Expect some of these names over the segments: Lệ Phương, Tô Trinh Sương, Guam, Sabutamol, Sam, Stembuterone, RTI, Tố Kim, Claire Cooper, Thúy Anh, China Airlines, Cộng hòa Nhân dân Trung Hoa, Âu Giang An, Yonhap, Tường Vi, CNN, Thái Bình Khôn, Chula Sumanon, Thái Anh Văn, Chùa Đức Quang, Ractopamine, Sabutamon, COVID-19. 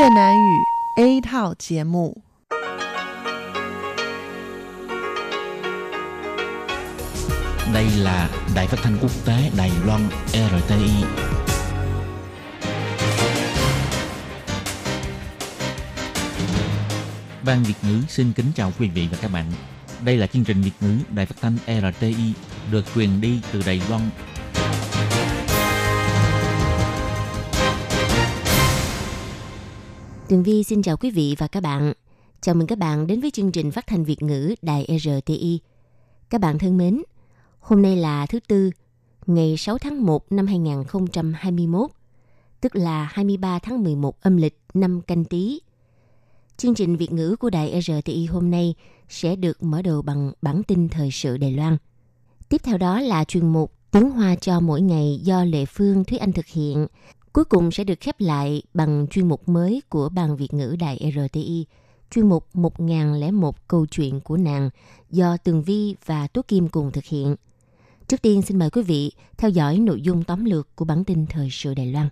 Việt Nam ngữ A Thảo Giám mục. Đây là Đài Phát thanh Quốc tế Đài Loan RTI. Ban Việt ngữ xin kính chào quý vị và các bạn. Đây là chương trình Việt ngữ Đài Phát thanh RTI được truyền đi từ Đài Loan. Tường Vi xin chào quý vị và các bạn. Chào mừng các bạn đến với chương trình phát thanh Việt ngữ Đài RTI. Các bạn thân mến, hôm nay là thứ Tư, ngày 6 tháng 1 năm 2021, tức là 23 tháng 11 âm lịch năm Canh Tý. Chương trình Việt ngữ của Đài RTI hôm nay sẽ được mở đầu bằng bản tin thời sự Đài Loan. Tiếp theo đó là chuyên mục Tiếng Hoa cho mỗi ngày do Lệ Phương, Thúy Anh thực hiện. Cuối cùng sẽ được khép lại bằng chuyên mục mới của Ban Việt ngữ Đài RTI, chuyên mục 1001 câu chuyện của nàng do Tường Vi và Tố Kim cùng thực hiện. Trước tiên xin mời quý vị theo dõi nội dung tóm lược của bản tin thời sự Đài Loan.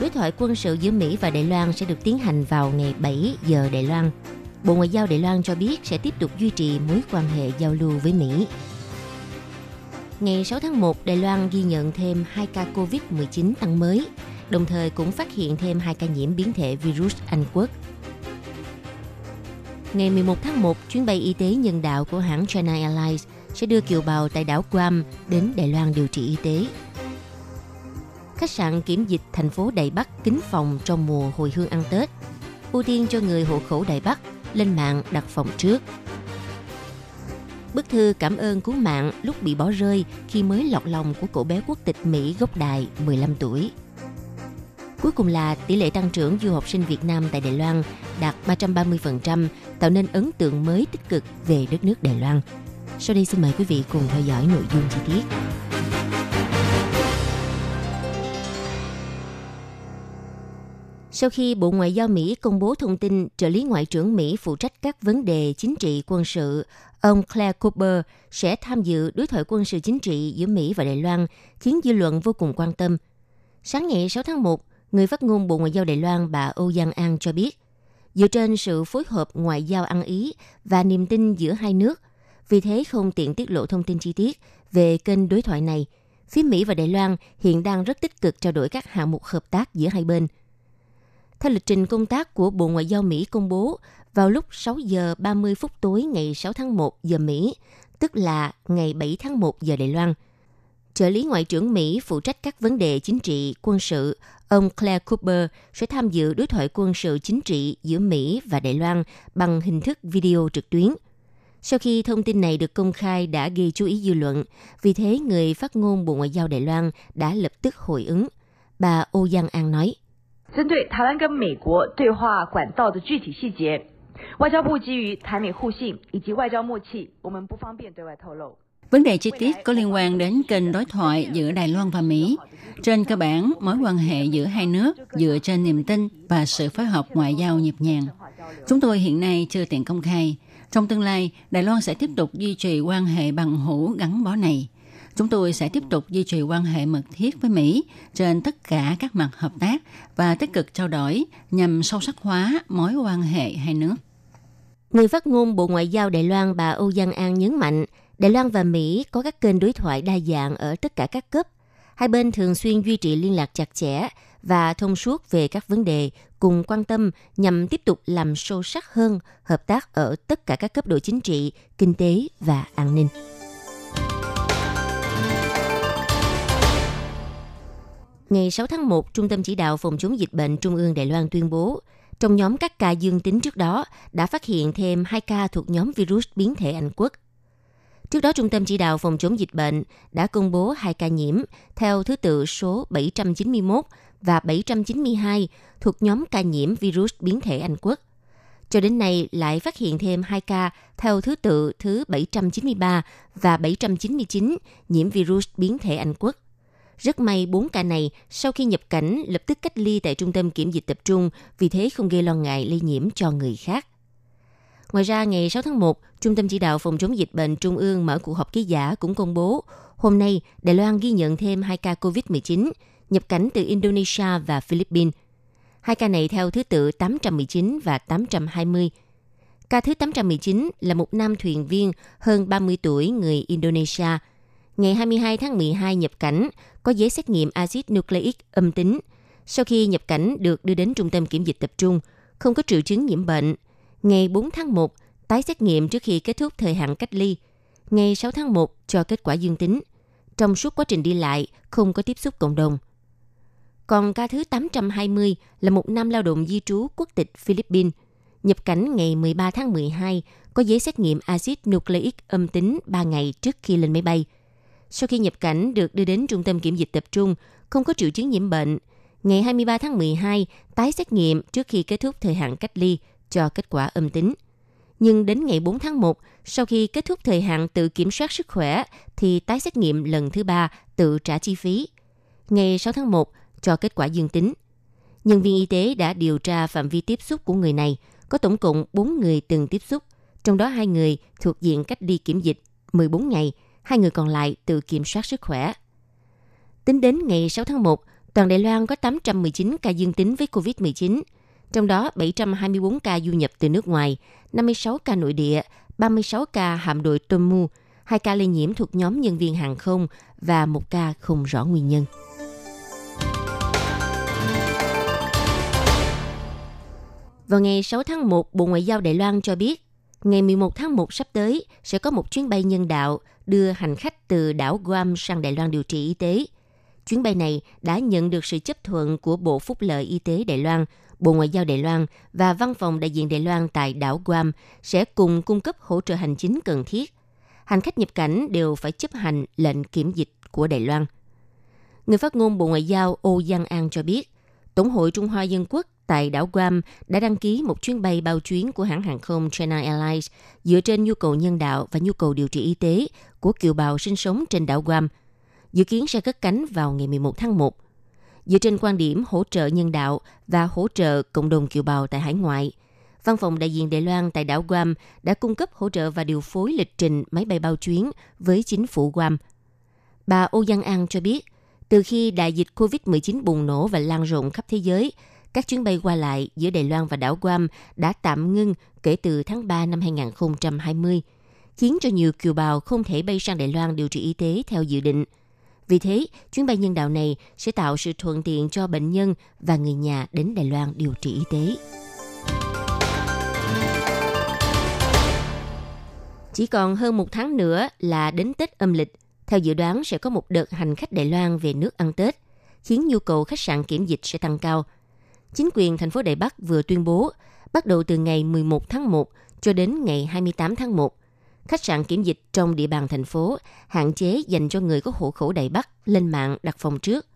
Đối thoại quân sự giữa Mỹ và Đài Loan sẽ được tiến hành vào ngày 7 giờ Đài Loan. Bộ Ngoại giao Đài Loan cho biết sẽ tiếp tục duy trì mối quan hệ giao lưu với Mỹ. Ngày 6 tháng 1, Đài Loan ghi nhận thêm 2 ca COVID-19 tăng mới, đồng thời cũng phát hiện thêm 2 ca nhiễm biến thể virus Anh Quốc. Ngày 11 tháng 1, chuyến bay y tế nhân đạo của hãng China Airlines sẽ đưa kiều bào tại đảo Guam đến Đài Loan điều trị y tế. Khách sạn kiểm dịch thành phố Đài Bắc kín phòng trong mùa hồi hương ăn Tết, ưu tiên cho người hộ khẩu Đài Bắc lên mạng đặt phòng trước. Bức thư cảm ơn cứu mạng lúc bị bỏ rơi khi mới lọt lòng của cậu bé quốc tịch Mỹ gốc Đài 15 tuổi. Cuối cùng là tỷ lệ tăng trưởng du học sinh Việt Nam tại Đài Loan đạt 330%, tạo nên ấn tượng mới tích cực về đất nước Đài Loan. Sau đây xin mời quý vị cùng theo dõi nội dung chi tiết. Sau khi Bộ Ngoại giao Mỹ công bố thông tin trợ lý Ngoại trưởng Mỹ phụ trách các vấn đề chính trị quân sự, ông Claire Cooper sẽ tham dự đối thoại quân sự chính trị giữa Mỹ và Đài Loan, khiến dư luận vô cùng quan tâm. Sáng ngày 6 tháng 1, người phát ngôn Bộ Ngoại giao Đài Loan bà Âu Giang An cho biết, dựa trên sự phối hợp ngoại giao ăn ý và niềm tin giữa hai nước, vì thế không tiện tiết lộ thông tin chi tiết về kênh đối thoại này. Phía Mỹ và Đài Loan hiện đang rất tích cực trao đổi các hạng mục hợp tác giữa hai bên. Theo lịch trình công tác của Bộ Ngoại giao Mỹ công bố, vào lúc 6 giờ 30 phút tối ngày 6 tháng 1 giờ Mỹ, tức là ngày 7 tháng 1 giờ Đài Loan, trợ lý Ngoại trưởng Mỹ phụ trách các vấn đề chính trị, quân sự, ông Claire Cooper sẽ tham dự đối thoại quân sự chính trị giữa Mỹ và Đài Loan bằng hình thức video trực tuyến. Sau khi thông tin này được công khai đã gây chú ý dư luận, vì thế người phát ngôn Bộ Ngoại giao Đài Loan đã lập tức hồi ứng. Bà Âu Giang An nói, vấn đề chi tiết có liên quan đến kênh đối thoại giữa Đài Loan và Mỹ. Trên cơ bản, mối quan hệ giữa hai nước dựa trên niềm tin và sự phối hợp ngoại giao nhịp nhàng. Chúng tôi hiện nay chưa tiện công khai. Trong tương lai, Đài Loan sẽ tiếp tục duy trì quan hệ bằng hữu gắn bó này. Chúng tôi sẽ tiếp tục duy trì quan hệ mật thiết với Mỹ trên tất cả các mặt hợp tác và tích cực trao đổi nhằm sâu sắc hóa mối quan hệ hai nước. Người phát ngôn Bộ Ngoại giao Đài Loan bà Âu Giang An nhấn mạnh, Đài Loan và Mỹ có các kênh đối thoại đa dạng ở tất cả các cấp. Hai bên thường xuyên duy trì liên lạc chặt chẽ và thông suốt về các vấn đề cùng quan tâm nhằm tiếp tục làm sâu sắc hơn hợp tác ở tất cả các cấp độ chính trị, kinh tế và an ninh. Ngày 6 tháng 1, Trung tâm Chỉ đạo Phòng chống dịch bệnh Trung ương Đài Loan tuyên bố, trong nhóm các ca dương tính trước đó đã phát hiện thêm 2 ca thuộc nhóm virus biến thể Anh Quốc. Trước đó, Trung tâm Chỉ đạo Phòng chống dịch bệnh đã công bố 2 ca nhiễm theo thứ tự số 791 và 792 thuộc nhóm ca nhiễm virus biến thể Anh Quốc. Cho đến nay, lại phát hiện thêm 2 ca theo thứ tự thứ 793 và 799 nhiễm virus biến thể Anh Quốc. Rất may 4 ca này sau khi nhập cảnh lập tức cách ly tại trung tâm kiểm dịch tập trung, vì thế không gây lo ngại lây nhiễm cho người khác. Ngoài ra, ngày 6 tháng 1, Trung tâm Chỉ đạo Phòng chống dịch bệnh Trung ương mở cuộc họp ký giả cũng công bố, hôm nay Đài Loan ghi nhận thêm 2 ca COVID-19, nhập cảnh từ Indonesia và Philippines. Hai ca này theo thứ tự 819 và 820. Ca thứ 819 là một nam thuyền viên hơn 30 tuổi người Indonesia. Ngày 22 tháng 12 nhập cảnh, có giấy xét nghiệm axit nucleic âm tính. Sau khi nhập cảnh được đưa đến trung tâm kiểm dịch tập trung, không có triệu chứng nhiễm bệnh. Ngày 4 tháng 1, tái xét nghiệm trước khi kết thúc thời hạn cách ly. Ngày 6 tháng 1 cho kết quả dương tính. Trong suốt quá trình đi lại, không có tiếp xúc cộng đồng. Còn ca thứ 820 là một nam lao động di trú quốc tịch Philippines. Nhập cảnh ngày 13 tháng 12, có giấy xét nghiệm axit nucleic âm tính 3 ngày trước khi lên máy bay. Sau khi nhập cảnh được đưa đến trung tâm kiểm dịch tập trung, không có triệu chứng nhiễm bệnh. Ngày 23 tháng 12, tái xét nghiệm trước khi kết thúc thời hạn cách ly cho kết quả âm tính. Nhưng đến ngày 4 tháng 1, sau khi kết thúc thời hạn tự kiểm soát sức khỏe, thì tái xét nghiệm lần thứ 3 tự trả chi phí. Ngày 6 tháng 1, cho kết quả dương tính. Nhân viên y tế đã điều tra phạm vi tiếp xúc của người này. Có tổng cộng 4 người từng tiếp xúc, trong đó 2 người thuộc diện cách ly kiểm dịch 14 ngày, 2 người còn lại tự kiểm soát sức khỏe. Tính đến ngày 6 tháng 1, toàn Đài Loan có 819 ca dương tính với COVID-19, trong đó 724 ca du nhập từ nước ngoài, 56 ca nội địa, 36 ca hạm đội tôm mu, 2 ca lây nhiễm thuộc nhóm nhân viên hàng không và 1 ca không rõ nguyên nhân. Vào ngày 6 tháng 1, Bộ Ngoại giao Đài Loan cho biết, ngày 11 tháng 1 sắp tới sẽ có một chuyến bay nhân đạo đưa hành khách từ đảo Guam sang Đài Loan điều trị y tế. Chuyến bay này đã nhận được sự chấp thuận của Bộ Phúc lợi Y tế Đài Loan, Bộ Ngoại giao Đài Loan và Văn phòng đại diện Đài Loan tại đảo Guam sẽ cùng cung cấp hỗ trợ hành chính cần thiết. Hành khách nhập cảnh đều phải chấp hành lệnh kiểm dịch của Đài Loan. Người phát ngôn Bộ Ngoại giao Âu Giang An cho biết, Tổng hội Trung Hoa Dân Quốc tại đảo Guam đã đăng ký một chuyến bay bao chuyến của hãng hàng không China Airlines dựa trên nhu cầu nhân đạo và nhu cầu điều trị y tế của kiều bào sinh sống trên đảo Guam, dự kiến sẽ cất cánh vào ngày 11 tháng 1. Dựa trên quan điểm hỗ trợ nhân đạo và hỗ trợ cộng đồng kiều bào tại hải ngoại, Văn phòng đại diện Đài Loan tại đảo Guam đã cung cấp hỗ trợ và điều phối lịch trình máy bay bao chuyến với chính phủ Guam. Bà Âu Giang An cho biết, từ khi đại dịch COVID-19 bùng nổ và lan rộng khắp thế giới, các chuyến bay qua lại giữa Đài Loan và đảo Guam đã tạm ngưng kể từ tháng 3 năm 2020, khiến cho nhiều kiều bào không thể bay sang Đài Loan điều trị y tế theo dự định. Vì thế, chuyến bay nhân đạo này sẽ tạo sự thuận tiện cho bệnh nhân và người nhà đến Đài Loan điều trị y tế. Chỉ còn hơn một tháng nữa là đến Tết âm lịch. Theo dự đoán, sẽ có một đợt hành khách Đài Loan về nước ăn Tết, khiến nhu cầu khách sạn kiểm dịch sẽ tăng cao. Chính quyền thành phố Đài Bắc vừa tuyên bố, bắt đầu từ ngày 11 tháng 1 cho đến ngày 28 tháng 1, khách sạn kiểm dịch trong địa bàn thành phố hạn chế dành cho người có hộ khẩu Đài Bắc lên mạng đặt phòng trước.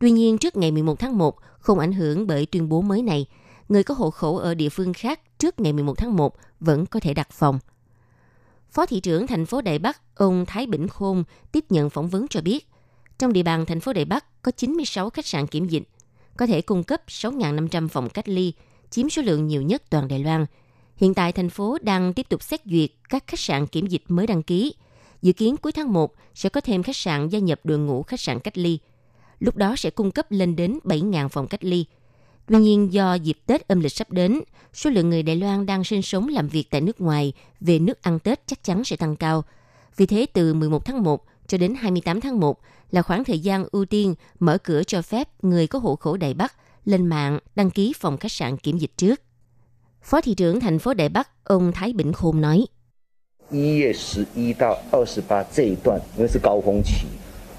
Tuy nhiên, trước ngày 11 tháng 1 không ảnh hưởng bởi tuyên bố mới này, người có hộ khẩu ở địa phương khác trước ngày 11 tháng 1 vẫn có thể đặt phòng. Phó thị trưởng thành phố Đài Bắc, ông Thái Bình Khôn tiếp nhận phỏng vấn cho biết, trong địa bàn thành phố Đài Bắc có 96 khách sạn kiểm dịch, có thể cung cấp 6.500 phòng cách ly, chiếm số lượng nhiều nhất toàn Đài Loan. Hiện tại, thành phố đang tiếp tục xét duyệt các khách sạn kiểm dịch mới đăng ký. Dự kiến cuối tháng 1 sẽ có thêm khách sạn gia nhập đội ngũ khách sạn cách ly. Lúc đó sẽ cung cấp lên đến 7.000 phòng cách ly. Tuy nhiên, do dịp Tết âm lịch sắp đến, số lượng người Đài Loan đang sinh sống làm việc tại nước ngoài về nước ăn Tết chắc chắn sẽ tăng cao. Vì thế, từ 11 tháng 1 cho đến 28 tháng 1 là khoảng thời gian ưu tiên mở cửa cho phép người có hộ khẩu Đài Bắc lên mạng đăng ký phòng khách sạn kiểm dịch trước. Phó thị trưởng thành phố Đài Bắc, ông Thái Bình Khôn nói. 1月11到28 这一段因为是高峰期，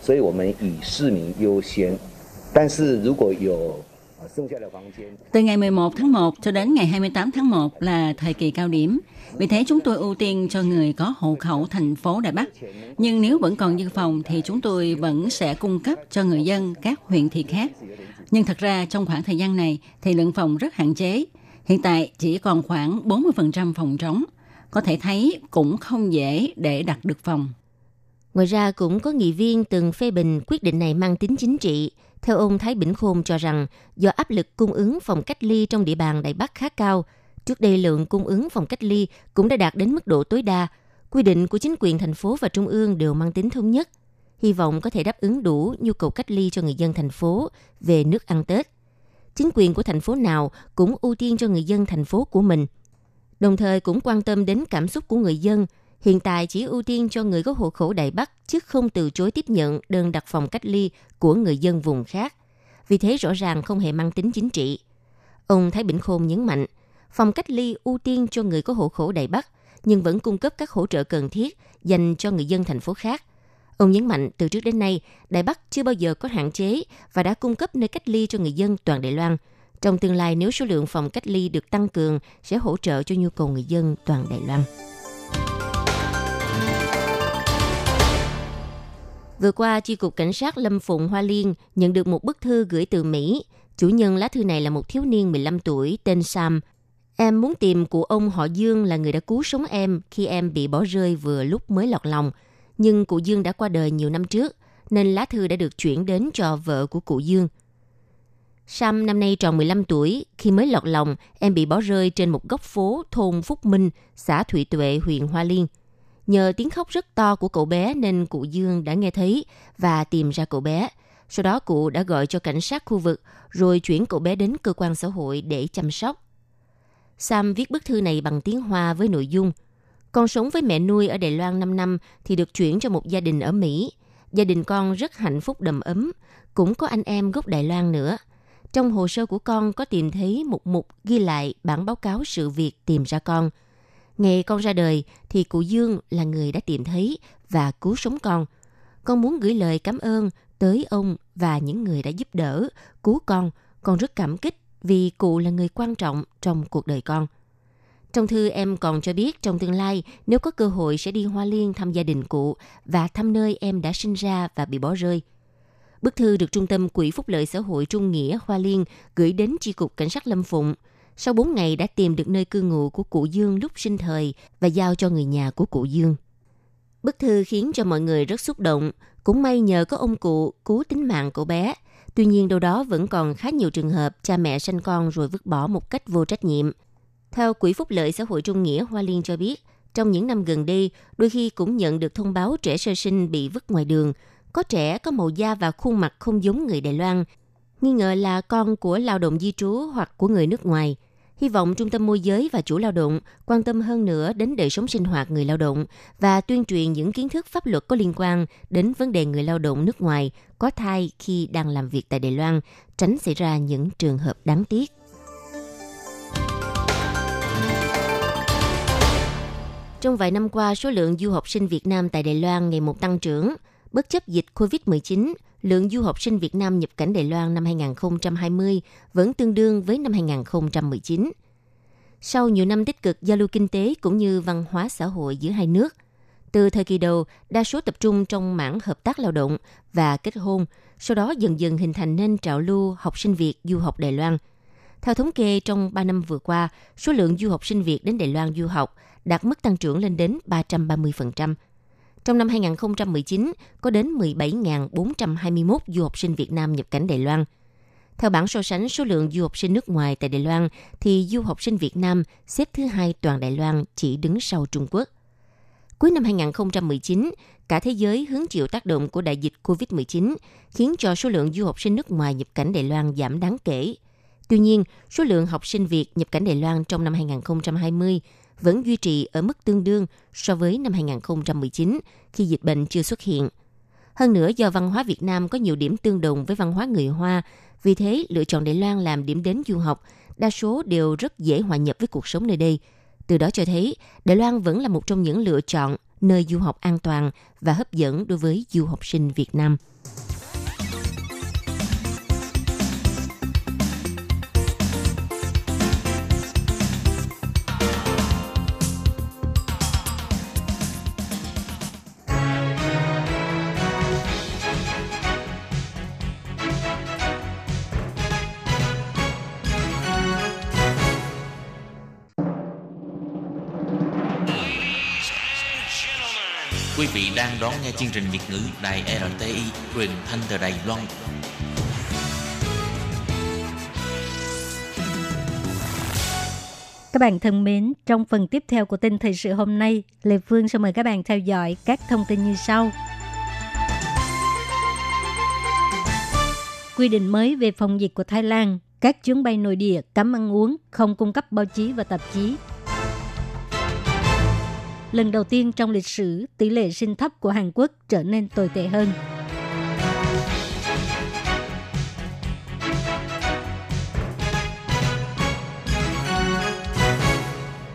所以我们以市民优先。但是如果有 Từ ngày 11 tháng 1 cho đến ngày 28 tháng 1 là thời kỳ cao điểm. Vì thế chúng tôi ưu tiên cho người có hộ khẩu thành phố Đài Bắc. Nhưng nếu vẫn còn dư phòng thì chúng tôi vẫn sẽ cung cấp cho người dân các huyện thị khác. Nhưng thật ra trong khoảng thời gian này thì lượng phòng rất hạn chế. Hiện tại chỉ còn khoảng 40% phòng trống. Có thể thấy cũng không dễ để đặt được phòng. Ngoài ra cũng có nghị viên từng phê bình quyết định này mang tính chính trị. Theo ông Thái Bình Khôn cho rằng, do áp lực cung ứng phòng cách ly trong địa bàn Đài Bắc khá cao, trước đây lượng cung ứng phòng cách ly cũng đã đạt đến mức độ tối đa, quy định của chính quyền thành phố và trung ương đều mang tính thống nhất. hy vọng có thể đáp ứng đủ nhu cầu cách ly cho người dân thành phố về nước ăn Tết. Chính quyền của thành phố nào cũng ưu tiên cho người dân thành phố của mình, đồng thời cũng quan tâm đến cảm xúc của người dân. Hiện tại chỉ ưu tiên cho người có hộ khẩu Đài Bắc chứ không từ chối tiếp nhận đơn đặt phòng cách ly của người dân vùng khác. Vì thế rõ ràng không hề mang tính chính trị. Ông Thái Bình Khôn nhấn mạnh, phòng cách ly ưu tiên cho người có hộ khẩu Đài Bắc nhưng vẫn cung cấp các hỗ trợ cần thiết dành cho người dân thành phố khác. Ông nhấn mạnh từ trước đến nay, Đài Bắc chưa bao giờ có hạn chế và đã cung cấp nơi cách ly cho người dân toàn Đài Loan. Trong tương lai, nếu số lượng phòng cách ly được tăng cường, sẽ hỗ trợ cho nhu cầu người dân toàn Đài Loan. Vừa qua, Chi cục Cảnh sát Lâm Phụng Hoa Liên nhận được một bức thư gửi từ Mỹ. Chủ nhân lá thư này là một thiếu niên 15 tuổi tên Sam. Em muốn tìm cụ ông họ Dương là người đã cứu sống em khi em bị bỏ rơi vừa lúc mới lọt lòng. Nhưng cụ Dương đã qua đời nhiều năm trước, nên lá thư đã được chuyển đến cho vợ của cụ Dương. Sam năm nay tròn 15 tuổi, khi mới lọt lòng, em bị bỏ rơi trên một góc phố thôn Phúc Minh, xã Thụy Tuệ, huyện Hoa Liên. Nhờ tiếng khóc rất to của cậu bé nên cụ Dương đã nghe thấy và tìm ra cậu bé. Sau đó cụ đã gọi cho cảnh sát khu vực rồi chuyển cậu bé đến cơ quan xã hội để chăm sóc. Sam viết bức thư này bằng tiếng Hoa với nội dung: Con sống với mẹ nuôi ở Đài Loan 5 năm thì được chuyển cho một gia đình ở Mỹ. Gia đình con rất hạnh phúc đầm ấm, cũng có anh em gốc Đài Loan nữa. Trong hồ sơ của con có tìm thấy một mục ghi lại bản báo cáo sự việc tìm ra con. Ngày con ra đời thì cụ Dương là người đã tìm thấy và cứu sống con. Con muốn gửi lời cảm ơn tới ông và những người đã giúp đỡ, cứu con. Con rất cảm kích vì cụ là người quan trọng trong cuộc đời con. Trong thư em còn cho biết trong tương lai nếu có cơ hội sẽ đi Hoa Liên thăm gia đình cụ và thăm nơi em đã sinh ra và bị bỏ rơi. Bức thư được Trung tâm Quỹ Phúc lợi Xã hội Trung Nghĩa Hoa Liên gửi đến Chi cục Cảnh sát Lâm Phụng. Sau 4 ngày đã tìm được nơi cư ngụ của cụ Dương lúc sinh thời và giao cho người nhà của cụ Dương. Bức thư khiến cho mọi người rất xúc động. Cũng may nhờ có ông cụ cứu tính mạng cậu bé. Tuy nhiên đâu đó vẫn còn khá nhiều trường hợp cha mẹ sanh con rồi vứt bỏ một cách vô trách nhiệm. Theo Quỹ Phúc lợi Xã hội Trung Nghĩa Hoa Liên cho biết, trong những năm gần đây, đôi khi cũng nhận được thông báo trẻ sơ sinh bị vứt ngoài đường. Có trẻ có màu da và khuôn mặt không giống người Đài Loan, nghi ngờ là con của lao động di trú hoặc của người nước ngoài. Hy vọng Trung tâm Môi giới và Chủ lao động quan tâm hơn nữa đến đời sống sinh hoạt người lao động và tuyên truyền những kiến thức pháp luật có liên quan đến vấn đề người lao động nước ngoài có thai khi đang làm việc tại Đài Loan, tránh xảy ra những trường hợp đáng tiếc. Trong vài năm qua, số lượng du học sinh Việt Nam tại Đài Loan ngày một tăng trưởng. Bất chấp dịch COVID-19, lượng du học sinh Việt Nam nhập cảnh Đài Loan năm 2020 vẫn tương đương với năm 2019. Sau nhiều năm tích cực giao lưu kinh tế cũng như văn hóa xã hội giữa hai nước, từ thời kỳ đầu, đa số tập trung trong mảng hợp tác lao động và kết hôn, sau đó dần dần hình thành nên trào lưu học sinh Việt du học Đài Loan. Theo thống kê, trong 3 năm vừa qua, số lượng du học sinh Việt đến Đài Loan du học đạt mức tăng trưởng lên đến 330%. Trong năm 2019, có đến 17.421 du học sinh Việt Nam nhập cảnh Đài Loan. Theo bảng so sánh số lượng du học sinh nước ngoài tại Đài Loan, thì du học sinh Việt Nam xếp thứ hai toàn Đài Loan, chỉ đứng sau Trung Quốc. Cuối năm 2019, cả thế giới hứng chịu tác động của đại dịch COVID-19, khiến cho số lượng du học sinh nước ngoài nhập cảnh Đài Loan giảm đáng kể. Tuy nhiên, số lượng học sinh Việt nhập cảnh Đài Loan trong năm 2020 vẫn duy trì ở mức tương đương so với năm 2019 khi dịch bệnh chưa xuất hiện. Hơn nữa, do văn hóa Việt Nam có nhiều điểm tương đồng với văn hóa người Hoa, vì thế lựa chọn Đài Loan làm điểm đến du học, đa số đều rất dễ hòa nhập với cuộc sống nơi đây. Từ đó cho thấy, Đài Loan vẫn là một trong những lựa chọn nơi du học an toàn và hấp dẫn đối với du học sinh Việt Nam. Quý vị đang đón nghe chương trình Việt ngữ Đài RTI truyền thanh từ Đài Loan. Các bạn thân mến, trong phần tiếp theo của tin thời sự hôm nay, Lệ Phương sẽ mời các bạn theo dõi các thông tin như sau. quy định mới về phòng dịch của Thái Lan, các chuyến bay nội địa cấm ăn uống, không cung cấp báo chí và tạp chí. Lần đầu tiên trong lịch sử, tỷ lệ sinh thấp của Hàn Quốc trở nên tồi tệ hơn.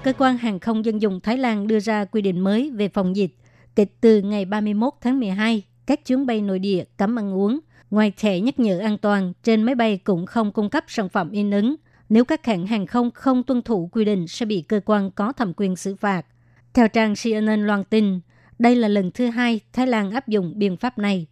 Cơ quan hàng không dân dụng Thái Lan đưa ra quy định mới về phòng dịch. Kể từ ngày 31 tháng 12, các chuyến bay nội địa cấm ăn uống. Ngoài thẻ nhắc nhở an toàn, trên máy bay cũng không cung cấp sản phẩm in ấn. Nếu các hãng hàng không không tuân thủ quy định sẽ bị cơ quan có thẩm quyền xử phạt. Theo trang CNN loan tin, đây là lần thứ hai Thái Lan áp dụng biện pháp này.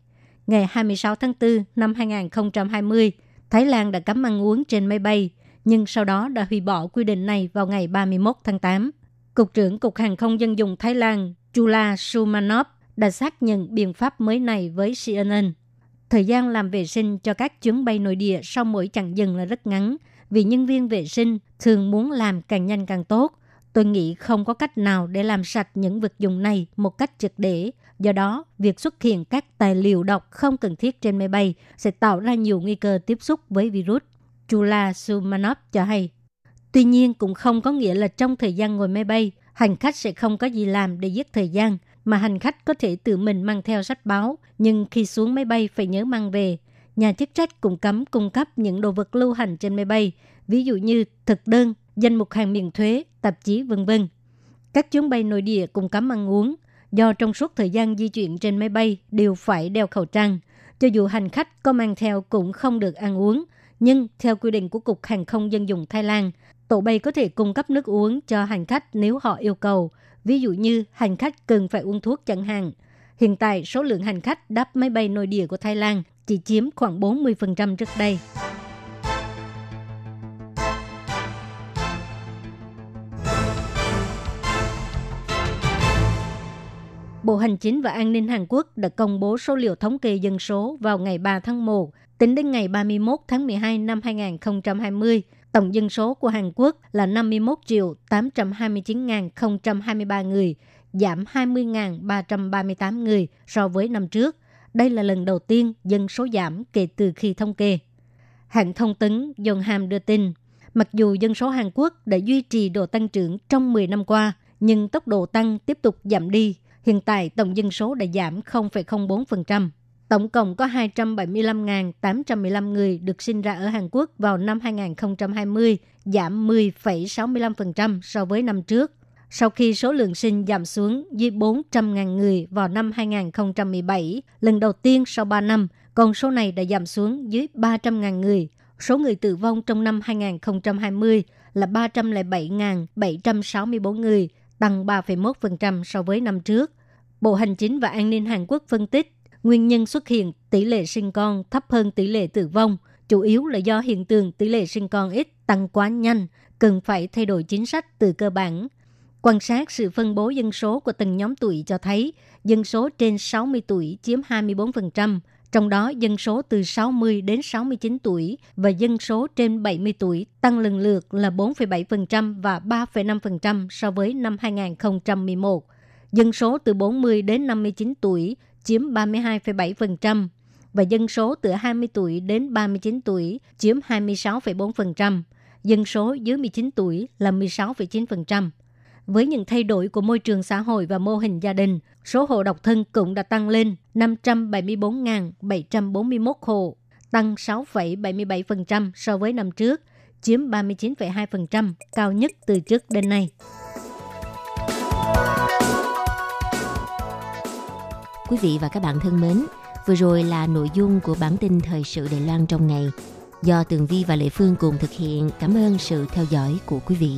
Ngày 26 tháng 4 năm 2020, Thái Lan đã cấm ăn uống trên máy bay, nhưng sau đó đã hủy bỏ quy định này vào ngày 31 tháng 8. Cục trưởng Cục Hàng không Dân dụng Thái Lan Chula Sumanon đã xác nhận biện pháp mới này với CNN. Thời gian làm vệ sinh cho các chuyến bay nội địa sau mỗi chặng dừng là rất ngắn, vì nhân viên vệ sinh thường muốn làm càng nhanh càng tốt. Tôi nghĩ không có cách nào để làm sạch những vật dụng này một cách triệt để. Do đó, việc xuất hiện các tài liệu độc không cần thiết trên máy bay sẽ tạo ra nhiều nguy cơ tiếp xúc với virus. Chula Sumanov cho hay. Tuy nhiên, cũng không có nghĩa là trong thời gian ngồi máy bay, hành khách sẽ không có gì làm để giết thời gian, mà hành khách có thể tự mình mang theo sách báo, nhưng khi xuống máy bay phải nhớ mang về. Nhà chức trách cũng cấm cung cấp những đồ vật lưu hành trên máy bay, ví dụ như thực đơn, danh mục hàng miễn thuế, tạp chí v.v. Các chuyến bay nội địa cũng cấm ăn uống, do trong suốt thời gian di chuyển trên máy bay đều phải đeo khẩu trang. Cho dù hành khách có mang theo cũng không được ăn uống, nhưng theo quy định của Cục Hàng không Dân dụng Thái Lan, tổ bay có thể cung cấp nước uống cho hành khách nếu họ yêu cầu, ví dụ như hành khách cần phải uống thuốc chẳng hạn. Hiện tại, số lượng hành khách đáp máy bay nội địa của Thái Lan chỉ chiếm khoảng 40% trước đây. Bộ Hành chính và An ninh Hàn Quốc đã công bố số liệu thống kê dân số vào ngày 3 tháng 1. Tính đến ngày 31 tháng 12 năm 2020, tổng dân số của Hàn Quốc là 51.829.023 người, giảm 20.338 người so với năm trước. Đây là lần đầu tiên dân số giảm kể từ khi thống kê. Hãng thông tấn Yonhap đưa tin, mặc dù dân số Hàn Quốc đã duy trì độ tăng trưởng trong 10 năm qua, nhưng tốc độ tăng tiếp tục giảm đi. Hiện tại, tổng dân số đã giảm 0,04%. Tổng cộng có 275.815 người được sinh ra ở Hàn Quốc vào năm 2020, giảm 10,65% so với năm trước. Sau khi số lượng sinh giảm xuống dưới 400.000 người vào năm 2017, lần đầu tiên sau 3 năm, con số này đã giảm xuống dưới 300.000 người. Số người tử vong trong năm 2020 là 307.764 người, tăng 3,1% so với năm trước. Bộ Hành chính và An ninh Hàn Quốc phân tích, nguyên nhân xuất hiện tỷ lệ sinh con thấp hơn tỷ lệ tử vong, chủ yếu là do hiện tượng tỷ lệ sinh con ít tăng quá nhanh, cần phải thay đổi chính sách từ cơ bản. Quan sát sự phân bố dân số của từng nhóm tuổi cho thấy, dân số trên 60 tuổi chiếm 24%, trong đó dân số từ 60 đến 69 tuổi và dân số trên 70 tuổi tăng lần lượt là 4,7% và 3,5% so với năm 2011. Dân số từ 40 đến 59 tuổi chiếm 32,7% và dân số từ 20 tuổi đến 39 tuổi chiếm 26,4%. Dân số dưới 19 tuổi là 16,9%. Với những thay đổi của môi trường xã hội và mô hình gia đình, số hộ độc thân cũng đã tăng lên 574.741 hộ, tăng 6,77% so với năm trước, chiếm 39,2%, cao nhất từ trước đến nay. Quý vị và các bạn thân mến, vừa rồi là nội dung của bản tin thời sự Đài Loan trong ngày, do Tường Vi và Lệ Phương cùng thực hiện. Cảm ơn sự theo dõi của quý vị.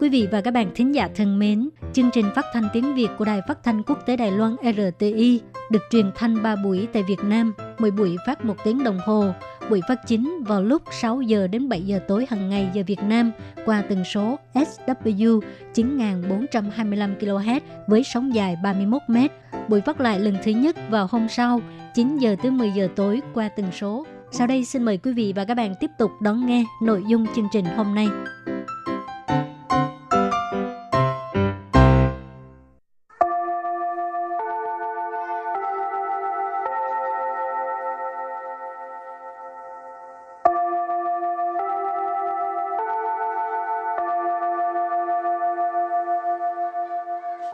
Quý vị và các bạn thính giả thân mến, chương trình phát thanh tiếng Việt của Đài Phát thanh Quốc tế Đài Loan RTI được truyền thanh 3 buổi tại Việt Nam, mỗi buổi phát 1 tiếng đồng hồ. Buổi phát chính vào lúc 6 giờ đến 7 giờ tối hàng ngày giờ Việt Nam qua tần số SW 9425 kHz với sóng dài 31 m. Buổi phát lại lần thứ nhất vào hôm sau 9 giờ tới 10 giờ tối qua tần số. Sau đây xin mời quý vị và các bạn tiếp tục đón nghe nội dung chương trình hôm nay.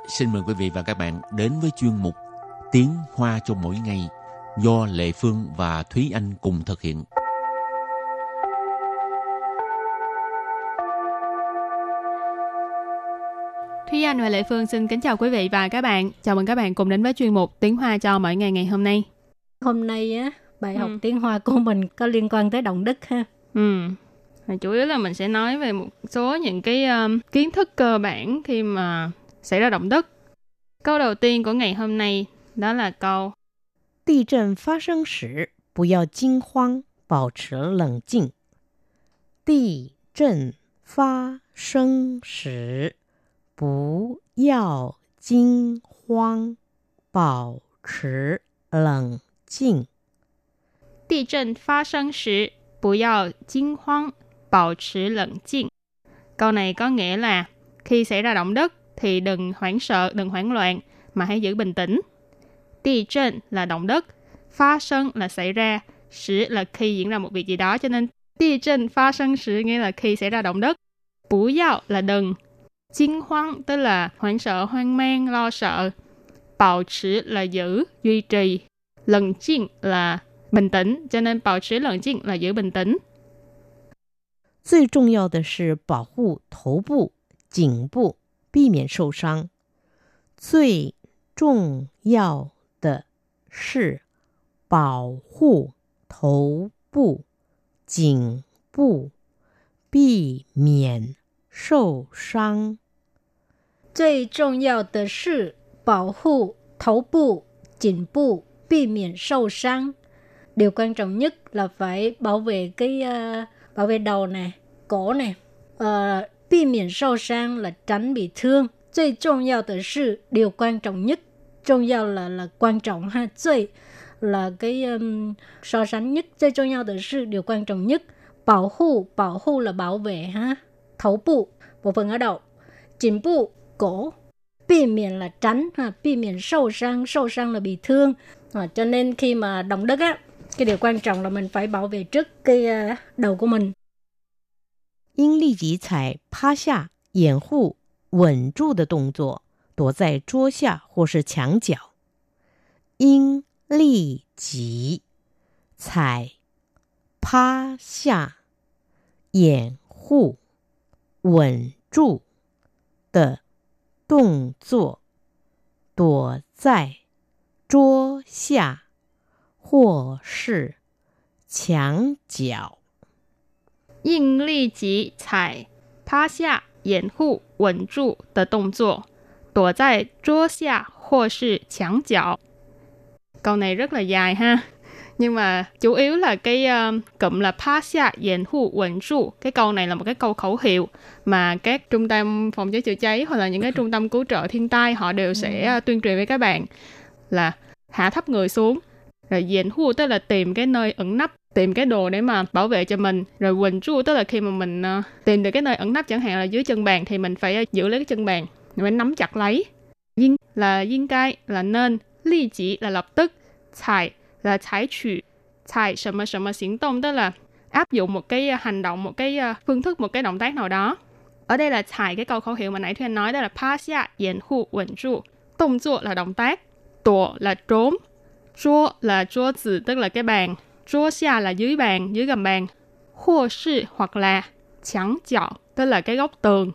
xin mời quý vị và các bạn đến với chuyên mục Tiếng Hoa cho mỗi ngày do Lệ Phương và Thúy Anh cùng thực hiện. Thúy Anh và Lệ Phương xin kính chào quý vị và các bạn. Chào mừng các bạn cùng đến với chuyên mục Tiếng Hoa cho mỗi ngày ngày hôm nay. Hôm nay á, bài học tiếng Hoa của mình có liên quan tới động đất ha. Chủ yếu là mình sẽ nói về một số những cái kiến thức cơ bản khi mà xảy ra động đất. Câu đầu tiên của ngày hôm nay đó là câu Địa chấn phát sinh thời, không nên kinh hoàng, bảo trì lạnh tĩnh. Địa chấn phát sinh thời, không nên kinh hoàng, bảo trì lạnh tĩnh. Địa chấn phát sinh thời, không nên kinh hoàng, bảo trì lạnh tĩnh. Câu này có nghĩa là khi xảy ra động đất thì đừng hoảng sợ, đừng hoảng loạn mà hãy giữ bình tĩnh. Địa chấn là động đất, phát sinh là xảy ra, sự là khi diễn ra một việc gì đó, cho nên địa chấn phát sinh sự nghĩa là khi xảy ra động đất. Bù yào là đừng, kinh hoàng tức là hoảng sợ, hoang mang, lo sợ, bảo trì là giữ, duy trì, lận tĩnh là bình tĩnh, cho nên bảo trì lận tĩnh là giữ bình tĩnh. 最重要的是保护头部、颈部，避免受伤。 Điều quan trọng nhất là phải bảo vệ cái bảo vệ đầu nè, cổ nè. 避免受伤 là tránh bị thương. 最重要的是 điều quan trọng nhất. 重要 là quan trọng ha. 最 là cái so sánh nhất. 最重要的是 điều quan trọng nhất. Bảo hộ là bảo vệ ha. 头部 bộ phận ở đầu. 颈部 cổ. 避免 là tránh ha. 避免受伤 là bị thương. Cho nên khi mà động đất á, cái điều quan trọng là mình phải bảo vệ trước cái đầu của mình. 应力级踩趴下掩护稳住的动作，躲在桌下或是墙角。 应力级踩趴下掩护稳住的动作，躲在桌下或是墙角。 Câu này rất là dài ha. Nhưng mà chủ yếu là cái cụm là phá xa dền hù quẩn trụ. Cái câu này là một cái câu khẩu hiệu mà các trung tâm phòng cháy chữa cháy hoặc là những cái trung tâm cứu trợ thiên tai họ đều sẽ tuyên truyền với các bạn là hạ thấp người xuống. Rồi dền hù tức là tìm cái nơi ẩn nấp, tìm cái đồ để mà bảo vệ cho mình. Rồi quẩn trụ tức là khi mà mình tìm được cái nơi ẩn nấp, chẳng hạn là dưới chân bàn thì mình phải giữ lấy cái chân bàn, mình phải nắm chặt lấy. Yên là yên cai là nên, ly chỉ là lập tức, xài là trái trừ, xài hành động tức là áp dụng một cái hành động, một cái phương thức, một cái động tác nào đó. Ở đây là xài cái câu khẩu hiệu mà nãy Thuyên nói, đó là phá xa, dền hù, quẩn trụ. Động tác là động tác, tổ là trốn, chỗ là chỗ tử tức là cái bàn, chỗ xa là dưới bàn, dưới gầm bàn, hô sư hoặc là chẳng chọ tức là cái góc tường.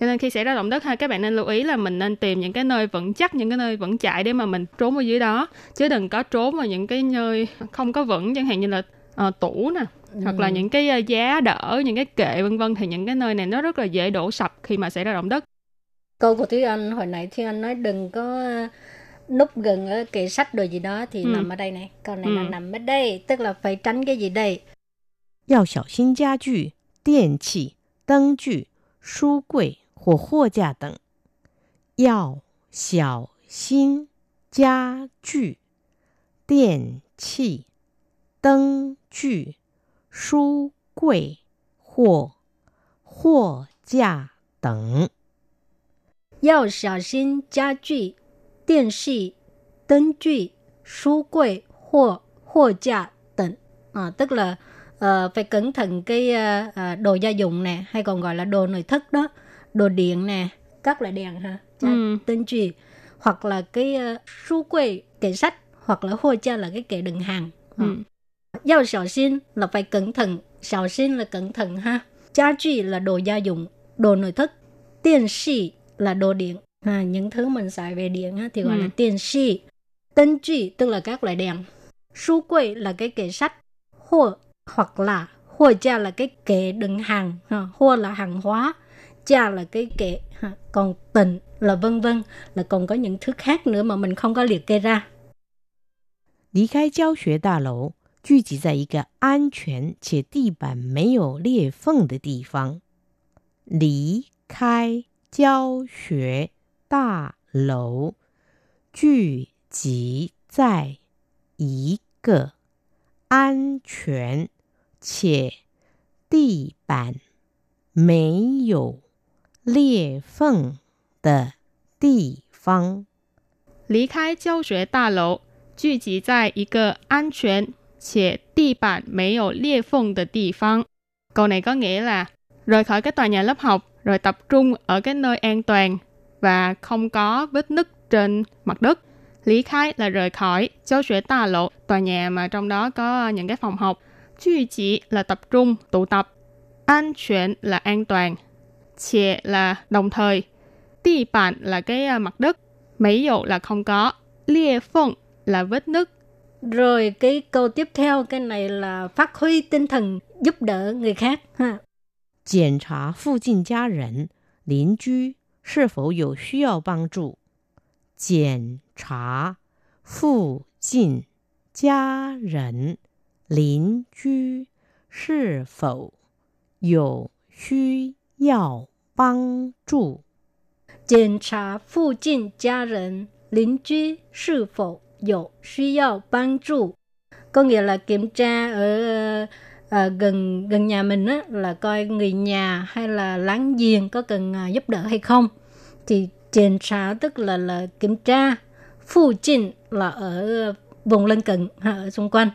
Cho nên khi xảy ra động đất ha, các bạn nên lưu ý là mình nên tìm những cái nơi vững chắc, những cái nơi vững chãi để mà mình trốn ở dưới đó, chứ đừng có trốn vào những cái nơi không có vững, chẳng hạn như là tủ nè, hoặc là những cái giá đỡ, những cái kệ vân vân, thì những cái nơi này nó rất là dễ đổ sập khi mà xảy ra động đất. Câu của Thúy Anh hồi nãy Thúy Anh nói đừng có núp gần ở kệ sách đồ gì đó thì nằm ở đây này. Câu này là nằm ở đây, tức là phải tránh cái gì đây. 要小心家具、电器、灯具、书柜或货架等。 要小心家具、电器、灯具、书柜或货架等. Tức là phải cẩn thận cái đồ gia dụng nè, hay còn gọi là đồ nội thất đó, đồ điện nè, các loại đèn ha, Tên trì, hoặc là cái su quầy kệ sách, hoặc là hô cha là cái kệ đựng hàng. Giao xảo xin là phải cẩn thận, xảo xin là cẩn thận ha. Gia trì là đồ gia dụng, đồ nội thất. Tiền sĩ là đồ điện, những thứ mình xài về điện ha, thì gọi là tiền sĩ. Tên trì tức là các loại đèn. Su quầy là cái kệ sách, hoặc là hô cha là cái kệ đựng hàng, hô là hàng hóa, cha là cái kệ, còn tịnh là vân vân, là còn có những thứ khác nữa mà mình không có liệt kê ra. Lý khai giáo xuế đà lầu, tụ tập tại một cái an toàn và địa bản không có liệt phông的地方. Lý khai giáo xuế đà lầu, tụ tập tại một cái an toàn và địa bản không có liệt phông的地方，离开教学大楼，聚集在一个安全且地板没有裂缝的地方。Câu này có nghĩa là rời khỏi cái tòa nhà lớp học, rồi tập trung ở cái nơi an toàn và không có vết nứt trên mặt đất. Lý khai là rời khỏi, giáo sửa tà lộ, tòa nhà mà trong đó có những cái phòng học. Chư chỉ là tập trung, tụ tập. An toàn là an toàn. Chè là đồng thời. Tì bản là cái mặt đất, mấy dụ là không có, lia phận là vết nứt. Rồi cái câu tiếp theo, cái này là phát huy tinh thần giúp đỡ người khác ha. Kiểm tra phụ cận gia nhân,邻居是否有需要帮助。检查附近家人、邻居是否有需要帮助。检查附近家人、邻居是否有需要帮助，có nghĩa là kiểm tra ở gần nhà mình á, là coi người nhà hay là láng giềng có cần giúp đỡ hay không. Thì kiểm tra tức là kiểm tra, phụ cận là ở vùng lân cận, ở xung quanh,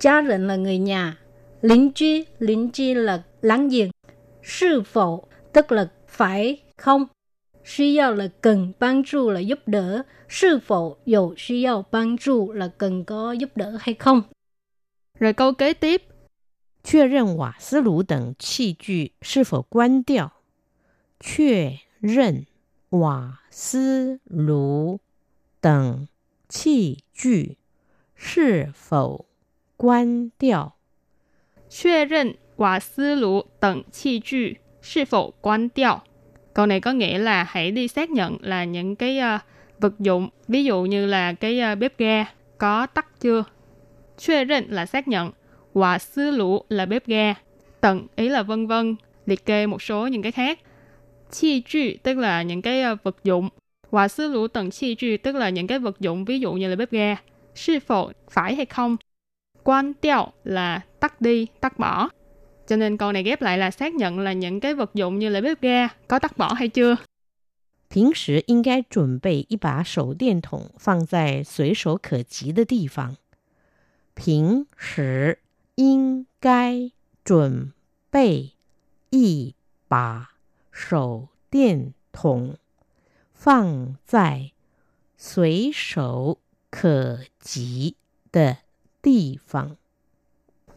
gia đình là người nhà, lính chi là láng giềng, sư phụ tức là phải không. Suy yếu là cần, bang trụ là giúp đỡ. Sư phụ dù suy yếu bang trụ là cần có giúp đỡ hay không. Rồi câu kế tiếp. Chue rèn wà sư lù đẳng chi gù sư phổ quan điao. Chue rèn wà sư lù đẳng chi gù sư phổ quan điao. Chue rèn wà sư lù đẳng chi gù sư phổ quan điao. Câu này có nghĩa là hãy đi xác nhận là những cái vật dụng, ví dụ như là cái bếp ga có tắt chưa. Chue rên là xác nhận, và sư lũ là bếp ga, tận ý là vân vân, liệt kê một số những cái khác. Chi chu tức là những cái vật dụng, và sư lũ tận chi chu tức là những cái vật dụng, ví dụ như là bếp ga. Sư phụ phải hay không? Quan tiêu là tắt đi, tắt bỏ. Cho nên câu này ghép lại là xác nhận là những cái vật dụng như là bếp ga có tắt bỏ hay chưa. 平时应该准备一把手电筒放在随手可及的地方. 平时应该准备一把手电筒放在随手可及的地方.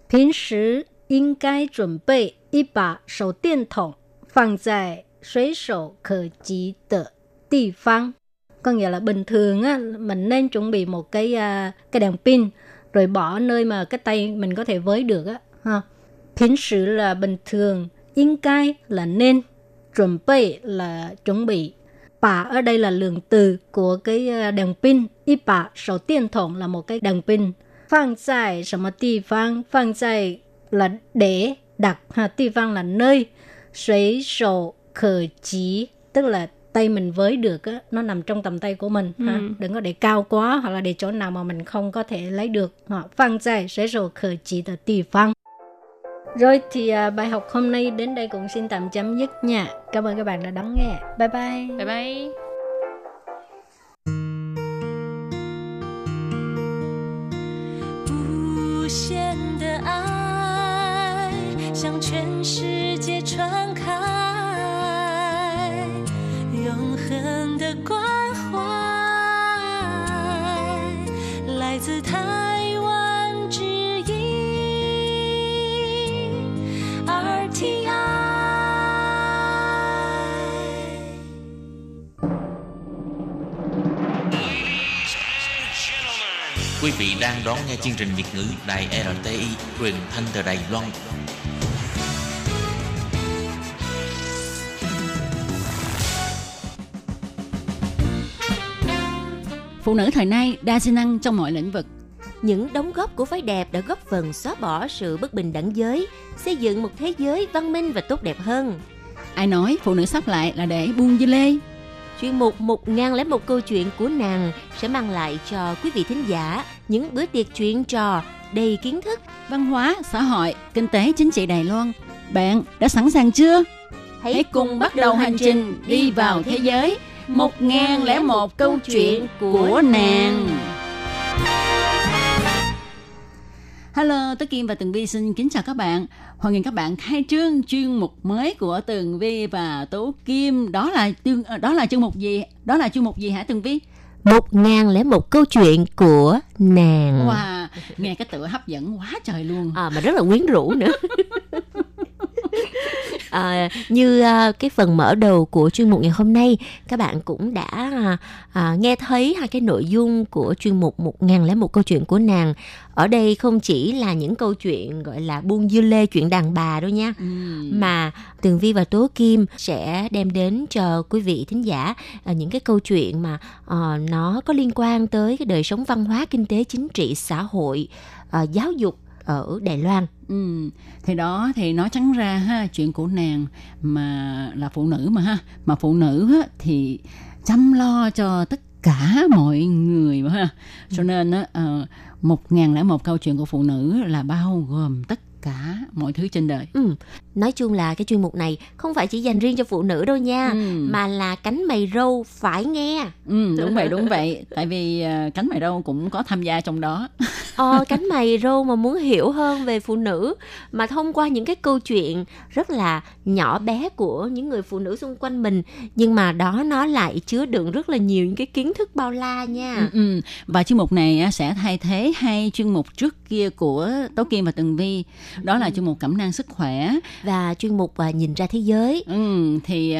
平时 应该准备一把手电筒放在随手可及的地方. Có nghĩa là bình thường á, mình nên chuẩn bị một cái đèn pin, rồi bỏ nơi mà cái tay mình có thể với được á. Ha. Bình sự là bình thường, yên cái là nên, chuẩn bị là chuẩn bị. Bà ở đây là lượng từ của cái đèn pin. Y bà sổ tiền thổng là một cái đèn pin. Phang tại địa phương, phang tại là để đặt, địa phương là nơi, suy sổ khở chí tức là tay mình với được á, nó nằm trong tầm tay của mình. Ha. Đừng có để cao quá hoặc là để chỗ nào mà mình không có thể lấy được. Phang tại suy sổ khở chí là địa phương. Rồi thì bài học hôm nay đến đây cũng xin tạm chấm dứt nha. Cảm ơn các bạn đã lắng nghe. Bye bye. Bye bye. Quý vị đang đón nghe chương trình Việt ngữ Đài RTI truyền thanh từ Đài Loan. Phụ nữ thời nay đa di năng trong mọi lĩnh vực. Những đóng góp của phái đẹp đã góp phần xóa bỏ sự bất bình đẳng giới, xây dựng một thế giới văn minh và tốt đẹp hơn. Ai nói phụ nữ sắp lại là để buông dưa lê? Chuyên mục 1001 câu chuyện của nàng sẽ mang lại cho quý vị thính giả những bữa tiệc chuyện trò đầy kiến thức, văn hóa, xã hội, kinh tế, chính trị Đài Loan. Bạn đã sẵn sàng chưa? Hãy cùng bắt đầu hành trình đi vào thế giới 1001 câu chuyện của nàng. Hello, Tố Kim và Tường Vi xin kính chào các bạn. Hoan nghênh các bạn khai trương chuyên mục mới của Tường Vi và Tố Kim. Đó là chuyên mục gì? Đó là chuyên mục gì hả Tường Vi? 1001 câu chuyện của nàng. Wow, nghe cái tựa hấp dẫn quá trời luôn. Mà rất là quyến rũ nữa. Cái phần mở đầu của chuyên mục ngày hôm nay, các bạn cũng đã nghe thấy hai cái nội dung của chuyên mục 1001 câu chuyện của nàng. Ở đây không chỉ là những câu chuyện gọi là buông dưa lê, chuyện đàn bà đâu nha, mà Tường Vi và Tố Kim sẽ đem đến cho quý vị thính giả những cái câu chuyện mà nó có liên quan tới cái đời sống văn hóa, kinh tế, chính trị, xã hội, giáo dục ở Đài Loan. Thì đó, thì nói trắng ra ha, chuyện của nàng mà là phụ nữ mà ha, mà phụ nữ thì chăm lo cho tất cả mọi người mà ha, cho nên 1001 câu chuyện của phụ nữ là bao gồm tất cả mọi thứ trên đời. Nói chung là cái chuyên mục này không phải chỉ dành riêng cho phụ nữ đâu nha, mà là cánh mày râu phải nghe. Đúng vậy. Tại vì cánh mày râu cũng có tham gia trong đó. Cánh mày râu mà muốn hiểu hơn về phụ nữ, mà thông qua những cái câu chuyện rất là nhỏ bé của những người phụ nữ xung quanh mình, nhưng mà đó nó lại chứa đựng rất là nhiều những cái kiến thức bao la nha. Và chuyên mục này sẽ thay thế hai chuyên mục trước kia của Tố Kim và Tường Vi. Đó là chuyên mục cẩm nang sức khỏe và chuyên mục nhìn ra thế giới. Thì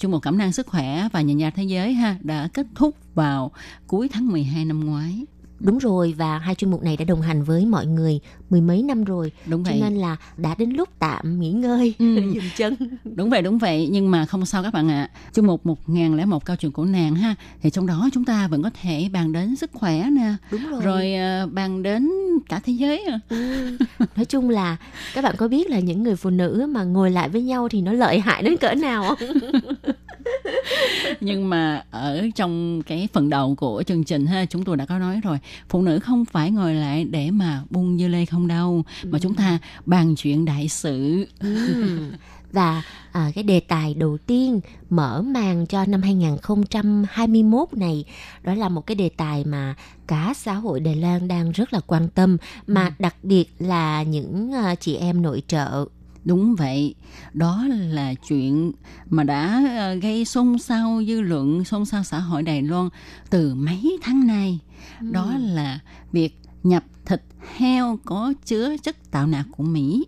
chuyên mục cẩm nang sức khỏe và nhìn ra thế giới ha đã kết thúc vào cuối tháng 12 năm ngoái. Đúng rồi, và hai chuyên mục này đã đồng hành với mọi người mười mấy năm rồi. Đúng vậy. Cho nên là đã đến lúc tạm nghỉ ngơi, dừng chân. Đúng vậy. Nhưng mà không sao các bạn ạ. Chuyên mục 1001 câu chuyện của nàng ha, thì trong đó chúng ta vẫn có thể bàn đến sức khỏe nè. Đúng rồi. Rồi bàn đến cả thế giới. Nói chung là các bạn có biết là những người phụ nữ mà ngồi lại với nhau thì nó lợi hại đến cỡ nào không? Nhưng mà ở trong cái phần đầu của chương trình ha, chúng tôi đã có nói rồi, phụ nữ không phải ngồi lại để mà buông dưa lê không đâu, mà chúng ta bàn chuyện đại sự. Và cái đề tài đầu tiên mở màn cho năm 2021 này, đó là một cái đề tài mà cả xã hội Đài Loan đang rất là quan tâm, mà đặc biệt là những chị em nội trợ. Đúng vậy, đó là chuyện mà đã gây xôn xao dư luận, xôn xao xã hội Đài Loan từ mấy tháng nay. Đó là việc nhập thịt heo có chứa chất tạo nạc của Mỹ.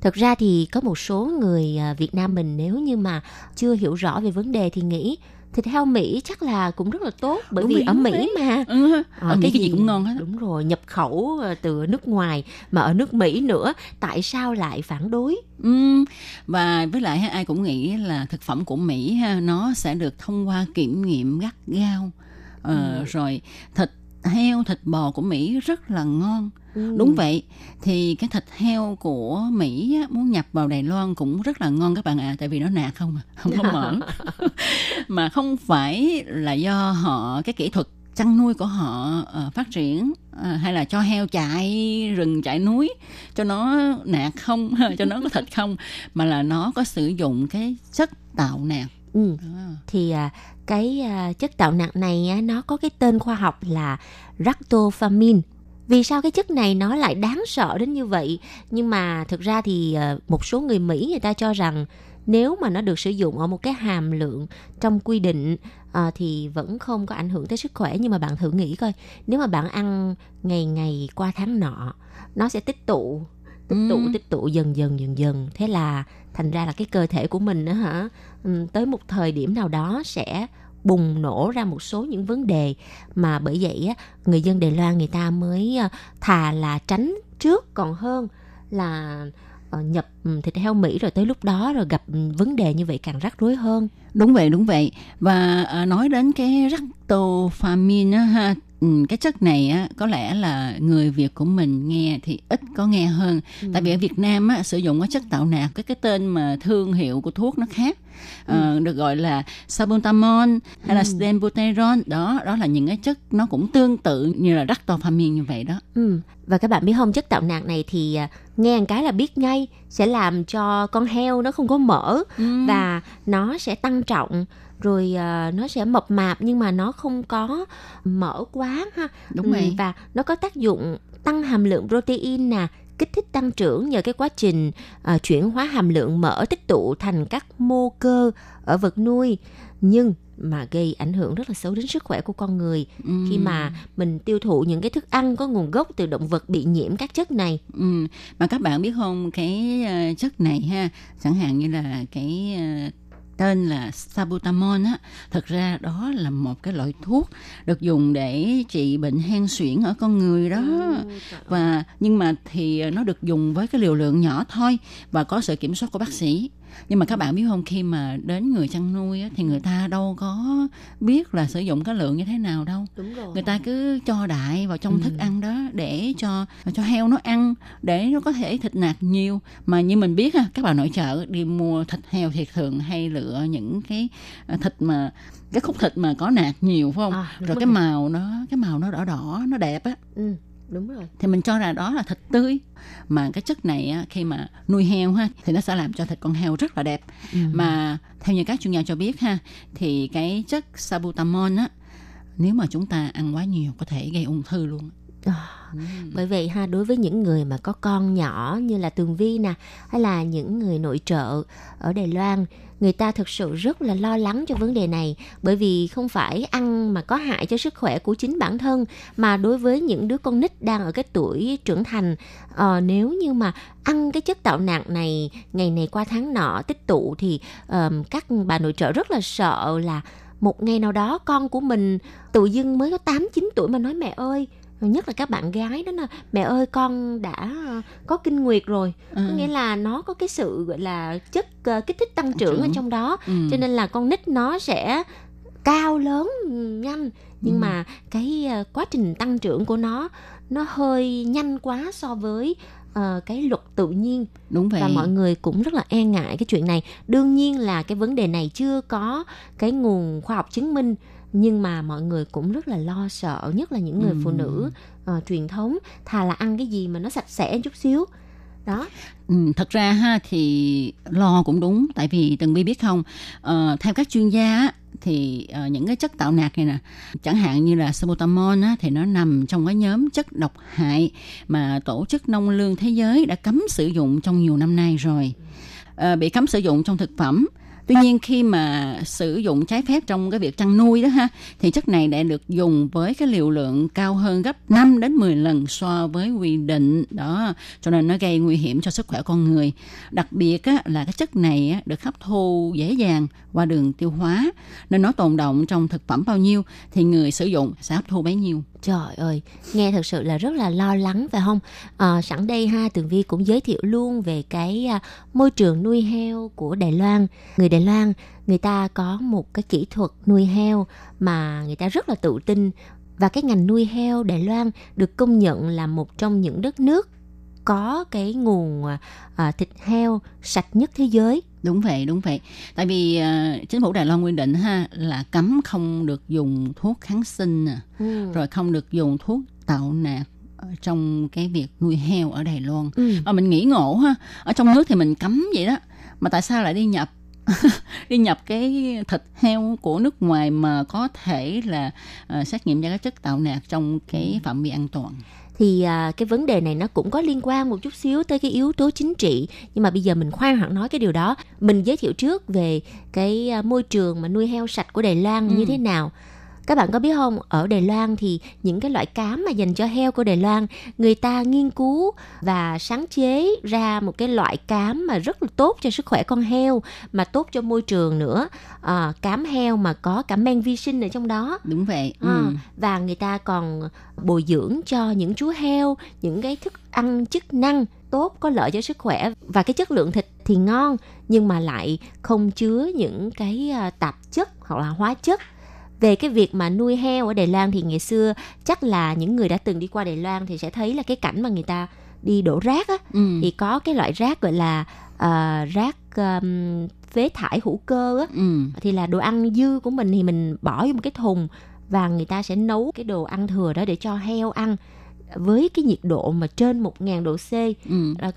Thật ra thì có một số người Việt Nam mình nếu như mà chưa hiểu rõ về vấn đề thì nghĩ thịt heo Mỹ chắc là cũng rất là tốt, bởi vì ở Mỹ mà cái gì cũng ngon hết. Đúng rồi, nhập khẩu từ nước ngoài mà ở nước Mỹ nữa, tại sao lại phản đối? Và với lại ai cũng nghĩ là thực phẩm của Mỹ ha, nó sẽ được thông qua kiểm nghiệm gắt gao. Rồi thịt heo, thịt bò của Mỹ rất là ngon. Đúng vậy, thì cái thịt heo của Mỹ muốn nhập vào Đài Loan cũng rất là ngon các bạn ạ. Tại vì nó nạc không có mỡ. Mà không phải là do họ, cái kỹ thuật chăn nuôi của họ phát triển, hay là cho heo chạy rừng chạy núi cho nó nạc không, cho nó có thịt không, mà là nó có sử dụng cái chất tạo nạc. Thì cái chất tạo nạc này nó có cái tên khoa học là Ractopamine. Vì sao cái chất này nó lại đáng sợ đến như vậy? Nhưng mà thực ra thì một số người Mỹ người ta cho rằng nếu mà nó được sử dụng ở một cái hàm lượng trong quy định thì vẫn không có ảnh hưởng tới sức khỏe. Nhưng mà bạn thử nghĩ coi, nếu mà bạn ăn ngày ngày qua tháng nọ, nó sẽ tích tụ dần dần. Thế là thành ra là cái cơ thể của mình đó, tới một thời điểm nào đó sẽ bùng nổ ra một số những vấn đề, mà bởi vậy người dân Đài Loan người ta mới thà là tránh trước còn hơn là nhập thịt heo Mỹ rồi tới lúc đó rồi gặp vấn đề như vậy càng rắc rối hơn. Đúng vậy, đúng vậy. Và nói đến cái Ractopamine ha, cái chất này á, có lẽ là người Việt của mình nghe thì ít có nghe hơn. Tại vì ở Việt Nam á, sử dụng cái chất tạo nạc, cái tên mà thương hiệu của thuốc nó khác, được gọi là Sabutamon hay là Stembuterone. Đó là những cái chất nó cũng tương tự như là Ractopamine như vậy đó. Và các bạn biết không, chất tạo nạc này thì nghe một cái là biết ngay, sẽ làm cho con heo nó không có mỡ, và nó sẽ tăng trọng, rồi nó sẽ mập mạp nhưng mà nó không có mỡ quá ha. Đúng rồi. Và nó có tác dụng tăng hàm lượng protein nè, kích thích tăng trưởng nhờ cái quá trình chuyển hóa hàm lượng mỡ tích tụ thành các mô cơ ở vật nuôi, nhưng mà gây ảnh hưởng rất là xấu đến sức khỏe của con người khi mà mình tiêu thụ những cái thức ăn có nguồn gốc từ động vật bị nhiễm các chất này. Mà các bạn biết không, cái chất này ha, chẳng hạn như là cái tên là Sabutamon á, thật ra đó là một cái loại thuốc được dùng để trị bệnh hen suyễn ở con người đó. Và nhưng mà thì nó được dùng với cái liều lượng nhỏ thôi và có sự kiểm soát của bác sĩ. Nhưng mà các bạn biết không, khi mà đến người chăn nuôi á, thì người ta đâu có biết là sử dụng cái lượng như thế nào đâu. Người ta cứ cho đại vào trong thức ăn đó để cho heo nó ăn, để nó có thể thịt nạc nhiều. Mà như mình biết ha, các bà nội trợ đi mua thịt heo thì thường hay lựa những cái thịt mà cái khúc thịt mà có nạc nhiều, phải không? Rồi cái màu nó đỏ đỏ, nó đẹp á. Đúng rồi. Thì mình cho là đó là thịt tươi. Mà cái chất này á, khi mà nuôi heo ha, thì nó sẽ làm cho thịt con heo rất là đẹp. Mà theo như các chuyên gia cho biết ha, thì cái chất Sabutamol á, nếu mà chúng ta ăn quá nhiều có thể gây ung thư luôn. Bởi vậy ha, đối với những người mà có con nhỏ như là Tường Vi nè, hay là những người nội trợ ở Đài Loan, người ta thực sự rất là lo lắng cho vấn đề này, bởi vì không phải ăn mà có hại cho sức khỏe của chính bản thân, mà đối với những đứa con nít đang ở cái tuổi trưởng thành, nếu như mà ăn cái chất tạo nạc này ngày này qua tháng nọ tích tụ thì các bà nội trợ rất là sợ là một ngày nào đó con của mình tự dưng mới có 8-9 tuổi mà nói mẹ ơi, nhất là các bạn gái đó nè, mẹ ơi con đã có kinh nguyệt rồi, có nghĩa là nó có cái sự gọi là chất kích thích tăng trưởng ở trong đó, cho nên là con nít nó sẽ cao lớn nhanh, nhưng mà cái quá trình tăng trưởng của nó hơi nhanh quá so với cái luật tự nhiên. Đúng vậy. Và mọi người cũng rất là e ngại cái chuyện này. Đương nhiên là cái vấn đề này chưa có cái nguồn khoa học chứng minh, nhưng mà mọi người cũng rất là lo sợ, nhất là những người phụ nữ truyền thống, thà là ăn cái gì mà nó sạch sẽ chút xíu đó. Thật ra ha, thì lo cũng đúng, tại vì Tường Vi biết không, theo các chuyên gia thì những cái chất tạo nạc này nè, chẳng hạn như là Sabutamol á, thì nó nằm trong cái nhóm chất độc hại mà Tổ chức Nông lương Thế giới đã cấm sử dụng trong nhiều năm nay rồi, bị cấm sử dụng trong thực phẩm. Tuy nhiên khi mà sử dụng trái phép trong cái việc chăn nuôi đó ha, thì chất này đã được dùng với cái liều lượng cao hơn gấp 5 đến 10 lần so với quy định đó, cho nên nó gây nguy hiểm cho sức khỏe con người. Đặc biệt á, là cái chất này á, được hấp thu dễ dàng qua đường tiêu hóa, nên nó tồn đọng trong thực phẩm bao nhiêu thì người sử dụng sẽ hấp thu bấy nhiêu. Trời ơi, nghe thật sự là rất là lo lắng phải không? Sẵn đây ha, Tường Vi cũng giới thiệu luôn về cái môi trường nuôi heo của Đài Loan. Người Đài Loan, người ta có một cái kỹ thuật nuôi heo mà người ta rất là tự tin. Và cái ngành nuôi heo Đài Loan được công nhận là một trong những đất nước có cái nguồn thịt heo sạch nhất thế giới. Đúng vậy, đúng vậy. Tại vì chính phủ Đài Loan quy định ha, là cấm không được dùng thuốc kháng sinh, rồi không được dùng thuốc tạo nạc trong cái việc nuôi heo ở Đài Loan. Mà mình nghĩ ngộ ha, ở trong nước thì mình cấm vậy đó, mà tại sao lại đi nhập cái thịt heo của nước ngoài mà có thể là xét nghiệm ra các chất tạo nạc trong cái phạm vi an toàn. Thì cái vấn đề này nó cũng có liên quan một chút xíu tới cái yếu tố chính trị. Nhưng mà bây giờ mình khoan hẳn nói cái điều đó. Mình giới thiệu trước về cái môi trường mà nuôi heo sạch của Đài Loan như thế nào. Các bạn có biết không, ở Đài Loan thì những cái loại cám mà dành cho heo của Đài Loan, người ta nghiên cứu và sáng chế ra một cái loại cám mà rất là tốt cho sức khỏe con heo, mà tốt cho môi trường nữa. À, cám heo mà có cả men vi sinh ở trong đó. Đúng vậy. Ừ. À, và người ta còn bồi dưỡng cho những chú heo những cái thức ăn chức năng tốt, có lợi cho sức khỏe, và cái chất lượng thịt thì ngon nhưng mà lại không chứa những cái tạp chất hoặc là hóa chất. Về cái việc mà nuôi heo ở Đài Loan thì ngày xưa chắc là những người đã từng đi qua Đài Loan thì sẽ thấy là cái cảnh mà người ta đi đổ rác á, thì có cái loại rác gọi là rác phế thải hữu cơ á, thì là đồ ăn dư của mình thì mình bỏ vô một cái thùng và người ta sẽ nấu cái đồ ăn thừa đó để cho heo ăn với cái nhiệt độ mà trên 1.000 độ C,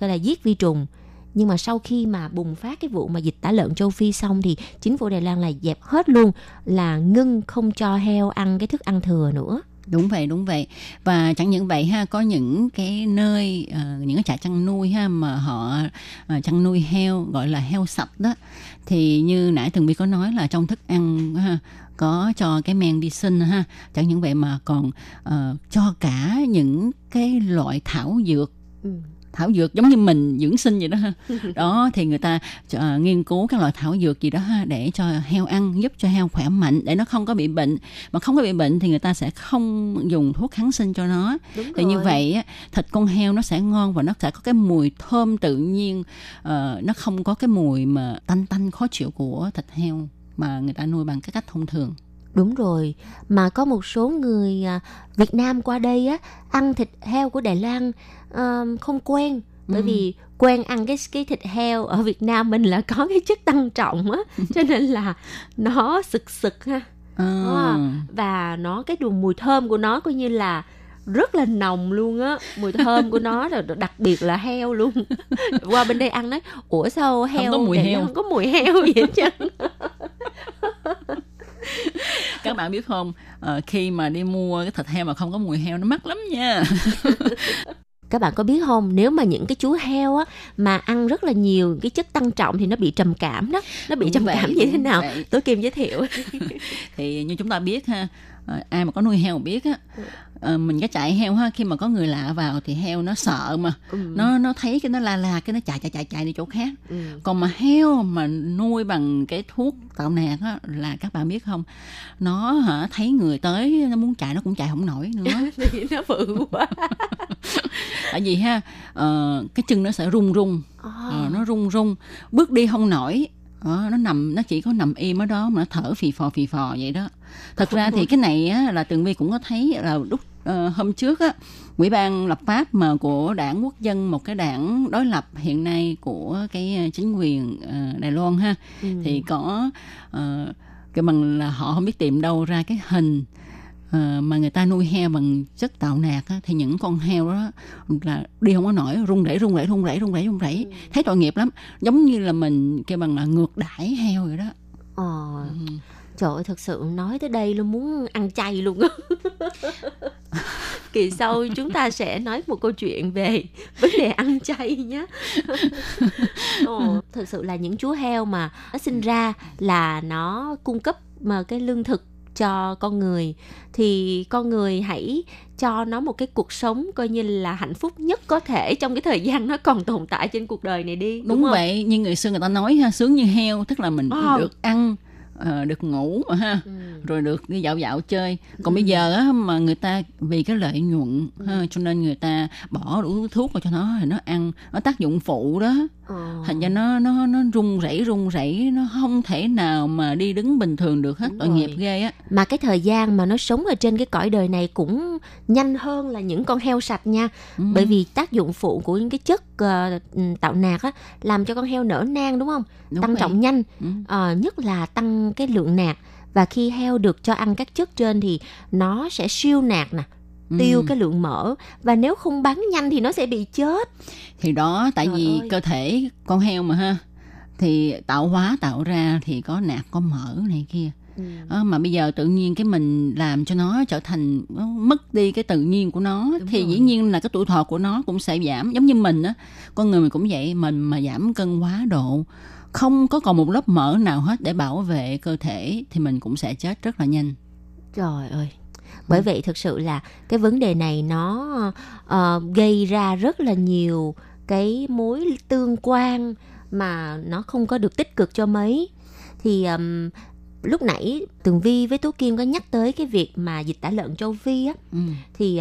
gọi là giết vi trùng. Nhưng mà sau khi mà bùng phát cái vụ mà dịch tả lợn châu Phi xong thì chính phủ Đài Loan là dẹp hết luôn, là ngưng không cho heo ăn cái thức ăn thừa nữa. Đúng vậy, đúng vậy. Và chẳng những vậy ha, có những cái nơi, những cái trại chăn nuôi ha, mà họ chăn nuôi heo gọi là heo sạch đó, thì như nãy Tường Vi có nói là trong thức ăn ha, có cho cái men vi sinh ha, chẳng những vậy mà còn cho cả những cái loại thảo dược, thảo dược giống như mình dưỡng sinh vậy đó ha. Đó thì người ta nghiên cứu các loại thảo dược gì đó ha, để cho heo ăn, giúp cho heo khỏe mạnh, để nó không có bị bệnh. Mà không có bị bệnh thì người ta sẽ không dùng thuốc kháng sinh cho nó. Đúng thì rồi. Như vậy thịt con heo nó sẽ ngon và nó sẽ có cái mùi thơm tự nhiên, nó không có cái mùi mà tanh tanh khó chịu của thịt heo mà người ta nuôi bằng cái cách thông thường. Đúng rồi, mà có một số người Việt Nam qua đây á, ăn thịt heo của Đài Loan không quen, bởi vì quen ăn cái thịt heo ở Việt Nam mình là có cái chất tăng trọng á, cho nên là nó sực sực ha. Và nó cái đường mùi thơm của nó coi như là rất là nồng luôn á, mùi thơm của nó, rồi đặc biệt là heo luôn. Qua bên đây ăn nói, ủa sao heo không có mùi heo, không có mùi heo vậy chứ. Các bạn biết không, khi mà đi mua cái thịt heo mà không có mùi heo nó mắc lắm nha. Các bạn có biết không, nếu mà những cái chú heo á mà ăn rất là nhiều cái chất tăng trọng thì nó bị trầm cảm đó. Nó bị trầm cảm như thế nào? Tố Kim giới thiệu. Thì như chúng ta biết ha, ai mà có nuôi heo biết á, mình cái chạy heo ha, khi mà có người lạ vào thì heo nó sợ mà, nó thấy cái nó la cái nó chạy đi chỗ khác. Còn mà heo mà nuôi bằng cái thuốc tạo nạc á, là các bạn biết không, nó hả, thấy người tới nó muốn chạy nó cũng chạy không nổi nữa. Thì nó bự quá. Tại vì ha, cái chân nó sẽ run, nó run, bước đi không nổi. Nó nằm, nó chỉ có nằm im ở đó mà nó thở phì phò vậy đó. Thật ra thì cái này á, là Tường Vi cũng có thấy là lúc hôm trước á, Ủy ban lập pháp mà của Đảng Quốc dân, một cái đảng đối lập hiện nay của cái chính quyền Đài Loan ha, thì có cái bằng là họ không biết tìm đâu ra cái hình mà người ta nuôi heo bằng chất tạo nạc á, thì những con heo đó là đi không có nổi, run rẩy, thấy tội nghiệp lắm, giống như là mình kêu bằng là ngược đãi heo vậy đó. Trời ơi, thật sự nói tới đây luôn muốn ăn chay luôn á. Kỳ sau chúng ta sẽ nói một câu chuyện về vấn đề ăn chay nhé. Thật sự là những chú heo mà nó sinh ra là nó cung cấp mà cái lương thực cho con người, thì con người hãy cho nó một cái cuộc sống coi như là hạnh phúc nhất có thể trong cái thời gian nó còn tồn tại trên cuộc đời này đi. Đúng vậy, như người xưa người ta nói ha, sướng như heo, tức là mình được ăn, được ngủ mà ha, rồi được đi dạo chơi. Còn bây giờ á, mà người ta vì cái lợi nhuận ha, cho nên người ta bỏ đủ thuốc vào cho nó, thì nó ăn, nó tác dụng phụ đó. Thành ra nó run rẩy, nó không thể nào mà đi đứng bình thường được hết. Tội nghiệp ghê á. Mà cái thời gian mà nó sống ở trên cái cõi đời này cũng nhanh hơn là những con heo sạch nha. Bởi vì tác dụng phụ của những cái chất tạo nạc á, làm cho con heo nở nang, đúng không? Đúng, tăng trọng nhanh, nhất là tăng cái lượng nạc. Và khi heo được cho ăn các chất trên thì nó sẽ siêu nạc nè, tiêu cái lượng mỡ, và nếu không bắn nhanh thì nó sẽ bị chết. Thì đó, tại vì cơ thể con heo mà ha, thì tạo hóa tạo ra thì có nạc, có mỡ này kia. Mà bây giờ tự nhiên cái mình làm cho nó trở thành, nó mất đi cái tự nhiên của nó. Đúng thì rồi. Dĩ nhiên là cái tuổi thọ của nó cũng sẽ giảm, giống như mình á, con người mình cũng vậy, mình mà giảm cân quá độ, không có còn một lớp mỡ nào hết để bảo vệ cơ thể thì mình cũng sẽ chết rất là nhanh. Trời ơi. Bởi vậy thực sự là cái vấn đề này nó gây ra rất là nhiều cái mối tương quan mà nó không có được tích cực cho mấy. Thì lúc nãy Tường Vi với Tố Kim có nhắc tới cái việc mà dịch tả lợn châu Phi á, thì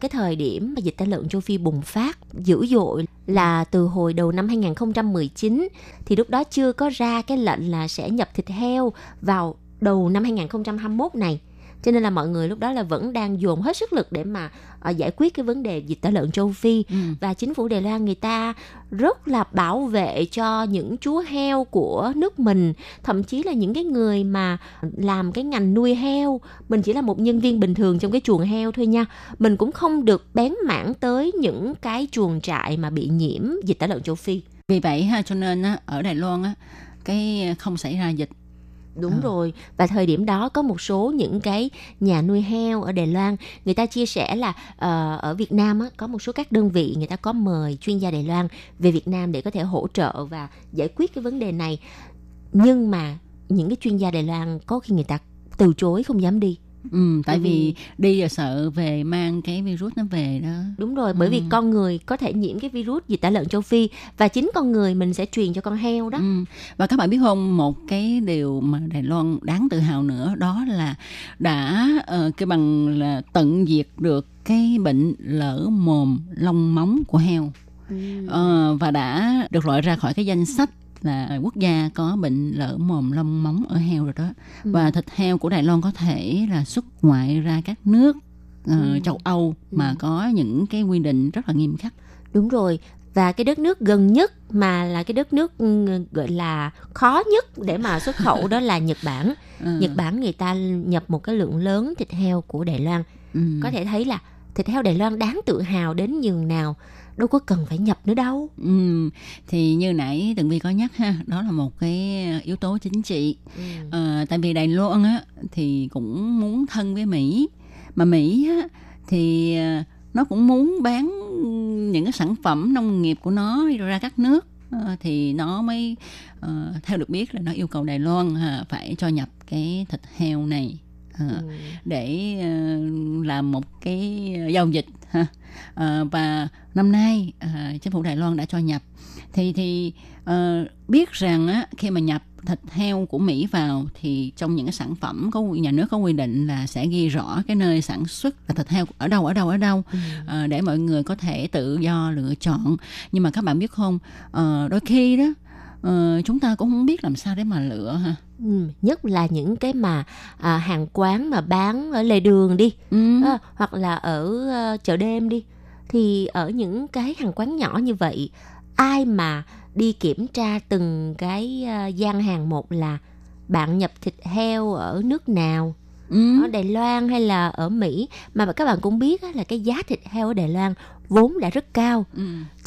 cái thời điểm mà dịch tả lợn châu Phi bùng phát dữ dội là từ hồi đầu năm 2019, thì lúc đó chưa có ra cái lệnh là sẽ nhập thịt heo vào đầu năm 2021 này. Cho nên là mọi người lúc đó là vẫn đang dồn hết sức lực để mà giải quyết cái vấn đề dịch tả lợn châu Phi. Và chính phủ Đài Loan người ta rất là bảo vệ cho những chú heo của nước mình. Thậm chí là những cái người mà làm cái ngành nuôi heo, mình chỉ là một nhân viên bình thường trong cái chuồng heo thôi nha. Mình cũng không được bén mảng tới những cái chuồng trại mà bị nhiễm dịch tả lợn châu Phi. Vì vậy ha, cho nên ở Đài Loan cái không xảy ra dịch. Đúng rồi. Và thời điểm đó có một số những cái nhà nuôi heo ở Đài Loan, người ta chia sẻ là ở Việt Nam có một số các đơn vị người ta có mời chuyên gia Đài Loan về Việt Nam để có thể hỗ trợ và giải quyết cái vấn đề này. Nhưng mà những cái chuyên gia Đài Loan có khi người ta từ chối, không dám đi. Tại vì đi là sợ về mang cái virus nó về đó. Đúng rồi, bởi vì con người có thể nhiễm cái virus dịch tả lợn châu Phi và chính con người mình sẽ truyền cho con heo đó. Và các bạn biết không, một cái điều mà Đài Loan đáng tự hào nữa đó là đã cái bằng là tận diệt được cái bệnh lở mồm long móng của heo. Và đã được loại ra khỏi cái danh sách là quốc gia có bệnh lở mồm long móng ở heo rồi đó. Và thịt heo của Đài Loan có thể là xuất ngoại ra các nước châu Âu mà có những cái quy định rất là nghiêm khắc. Đúng rồi. Và cái đất nước gần nhất mà là cái đất nước gọi là khó nhất để mà xuất khẩu đó là Nhật Bản. Nhật Bản người ta nhập một cái lượng lớn thịt heo của Đài Loan. Có thể thấy là thịt heo Đài Loan đáng tự hào đến nhường nào. Đâu có cần phải nhập nữa đâu. Thì như nãy Tường Vi có nhắc ha, đó là một cái yếu tố chính trị. Tại vì Đài Loan thì cũng muốn thân với Mỹ, mà Mỹ thì nó cũng muốn bán những cái sản phẩm nông nghiệp của nó ra các nước, thì nó mới theo được biết là nó yêu cầu Đài Loan phải cho nhập cái thịt heo này. Để làm một cái giao dịch ha. Và năm nay chính phủ Đài Loan đã cho nhập. Thì biết rằng khi mà nhập thịt heo của Mỹ vào thì trong những cái sản phẩm có nhà nước có quy định là sẽ ghi rõ cái nơi sản xuất là thịt heo ở đâu để mọi người có thể tự do lựa chọn. Nhưng mà các bạn biết không, đôi khi đó chúng ta cũng không biết làm sao để mà lựa ha. Nhất là những cái mà hàng quán mà bán ở lề đường đi, hoặc là ở chợ đêm đi, thì ở những cái hàng quán nhỏ như vậy, ai mà đi kiểm tra từng cái gian hàng một là bạn nhập thịt heo ở nước nào, ở Đài Loan hay là ở Mỹ. Mà các bạn cũng biết là cái giá thịt heo ở Đài Loan vốn đã rất cao,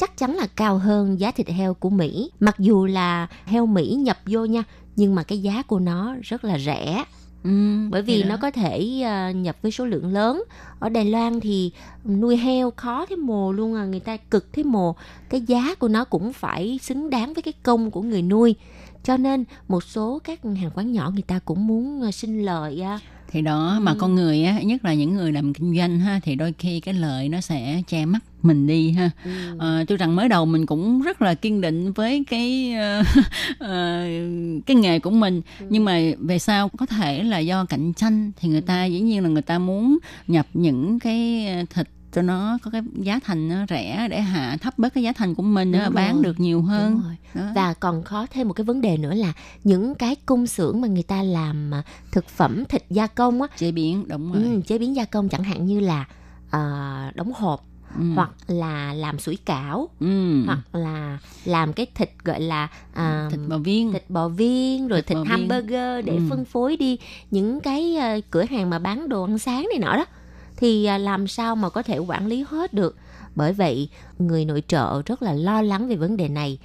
chắc chắn là cao hơn giá thịt heo của Mỹ. Mặc dù là heo Mỹ nhập vô nha, nhưng mà cái giá của nó rất là rẻ, bởi vì nó có thể nhập với số lượng lớn. Ở Đài Loan thì nuôi heo khó thế mồ luôn à, người ta cực thế mồ. Cái giá của nó cũng phải xứng đáng với cái công của người nuôi. Cho nên một số các hàng quán nhỏ người ta cũng muốn xin lợi. Thì đó, mà con người á, nhất là những người làm kinh doanh ha, thì đôi khi cái lợi nó sẽ che mắt mình đi ha. Tuy rằng mới đầu mình cũng rất là kiên định với cái nghề của mình, nhưng mà về sau có thể là do cạnh tranh thì người ta dĩ nhiên là người ta muốn nhập những cái thịt cho nó có cái giá thành nó rẻ để hạ thấp bớt cái giá thành của mình đó, bán được nhiều hơn. Và còn có thêm một cái vấn đề nữa là những cái công xưởng mà người ta làm thực phẩm thịt gia công á, chế biến, đúng rồi. Chế biến gia công chẳng hạn như là đóng hộp, hoặc là làm sủi cảo, hoặc là làm cái thịt gọi là thịt bò viên rồi thịt hamburger để phân phối đi những cái cửa hàng mà bán đồ ăn sáng này nọ đó. Thì làm sao mà có thể quản lý hết được. Bởi vậy người nội trợ rất là lo lắng về vấn đề này.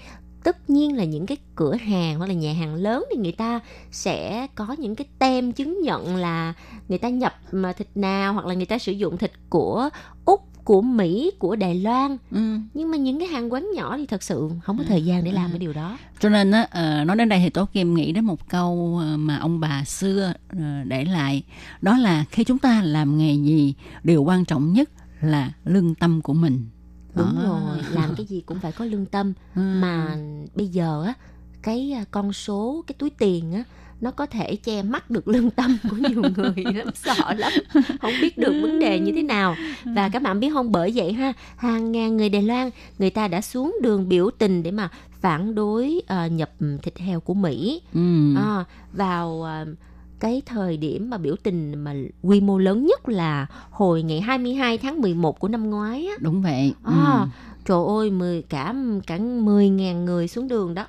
Tất nhiên là những cái cửa hàng hoặc là nhà hàng lớn thì người ta sẽ có những cái tem chứng nhận là người ta nhập mà thịt nào, hoặc là người ta sử dụng thịt của Úc, của Mỹ, của Đài Loan. Nhưng mà những cái hàng quán nhỏ thì thật sự không có thời gian để làm cái điều đó. Cho nên nói đến đây thì Tố Kim nghĩ đến một câu mà ông bà xưa để lại, đó là khi chúng ta làm nghề gì, điều quan trọng nhất là lương tâm của mình. Đúng rồi, làm cái gì cũng phải có lương tâm. Mà bây giờ á, cái con số, cái túi tiền á, nó có thể che mắt được lương tâm của nhiều người lắm, sợ lắm, không biết được vấn đề như thế nào. Và các bạn biết không, bởi vậy ha, hàng ngàn người Đài Loan, người ta đã xuống đường biểu tình để mà phản đối nhập thịt heo của Mỹ. Vào cái thời điểm mà biểu tình mà quy mô lớn nhất là hồi ngày 22 tháng 11 của năm ngoái á. Đúng vậy. Trời ơi, cả 10.000 người xuống đường đó.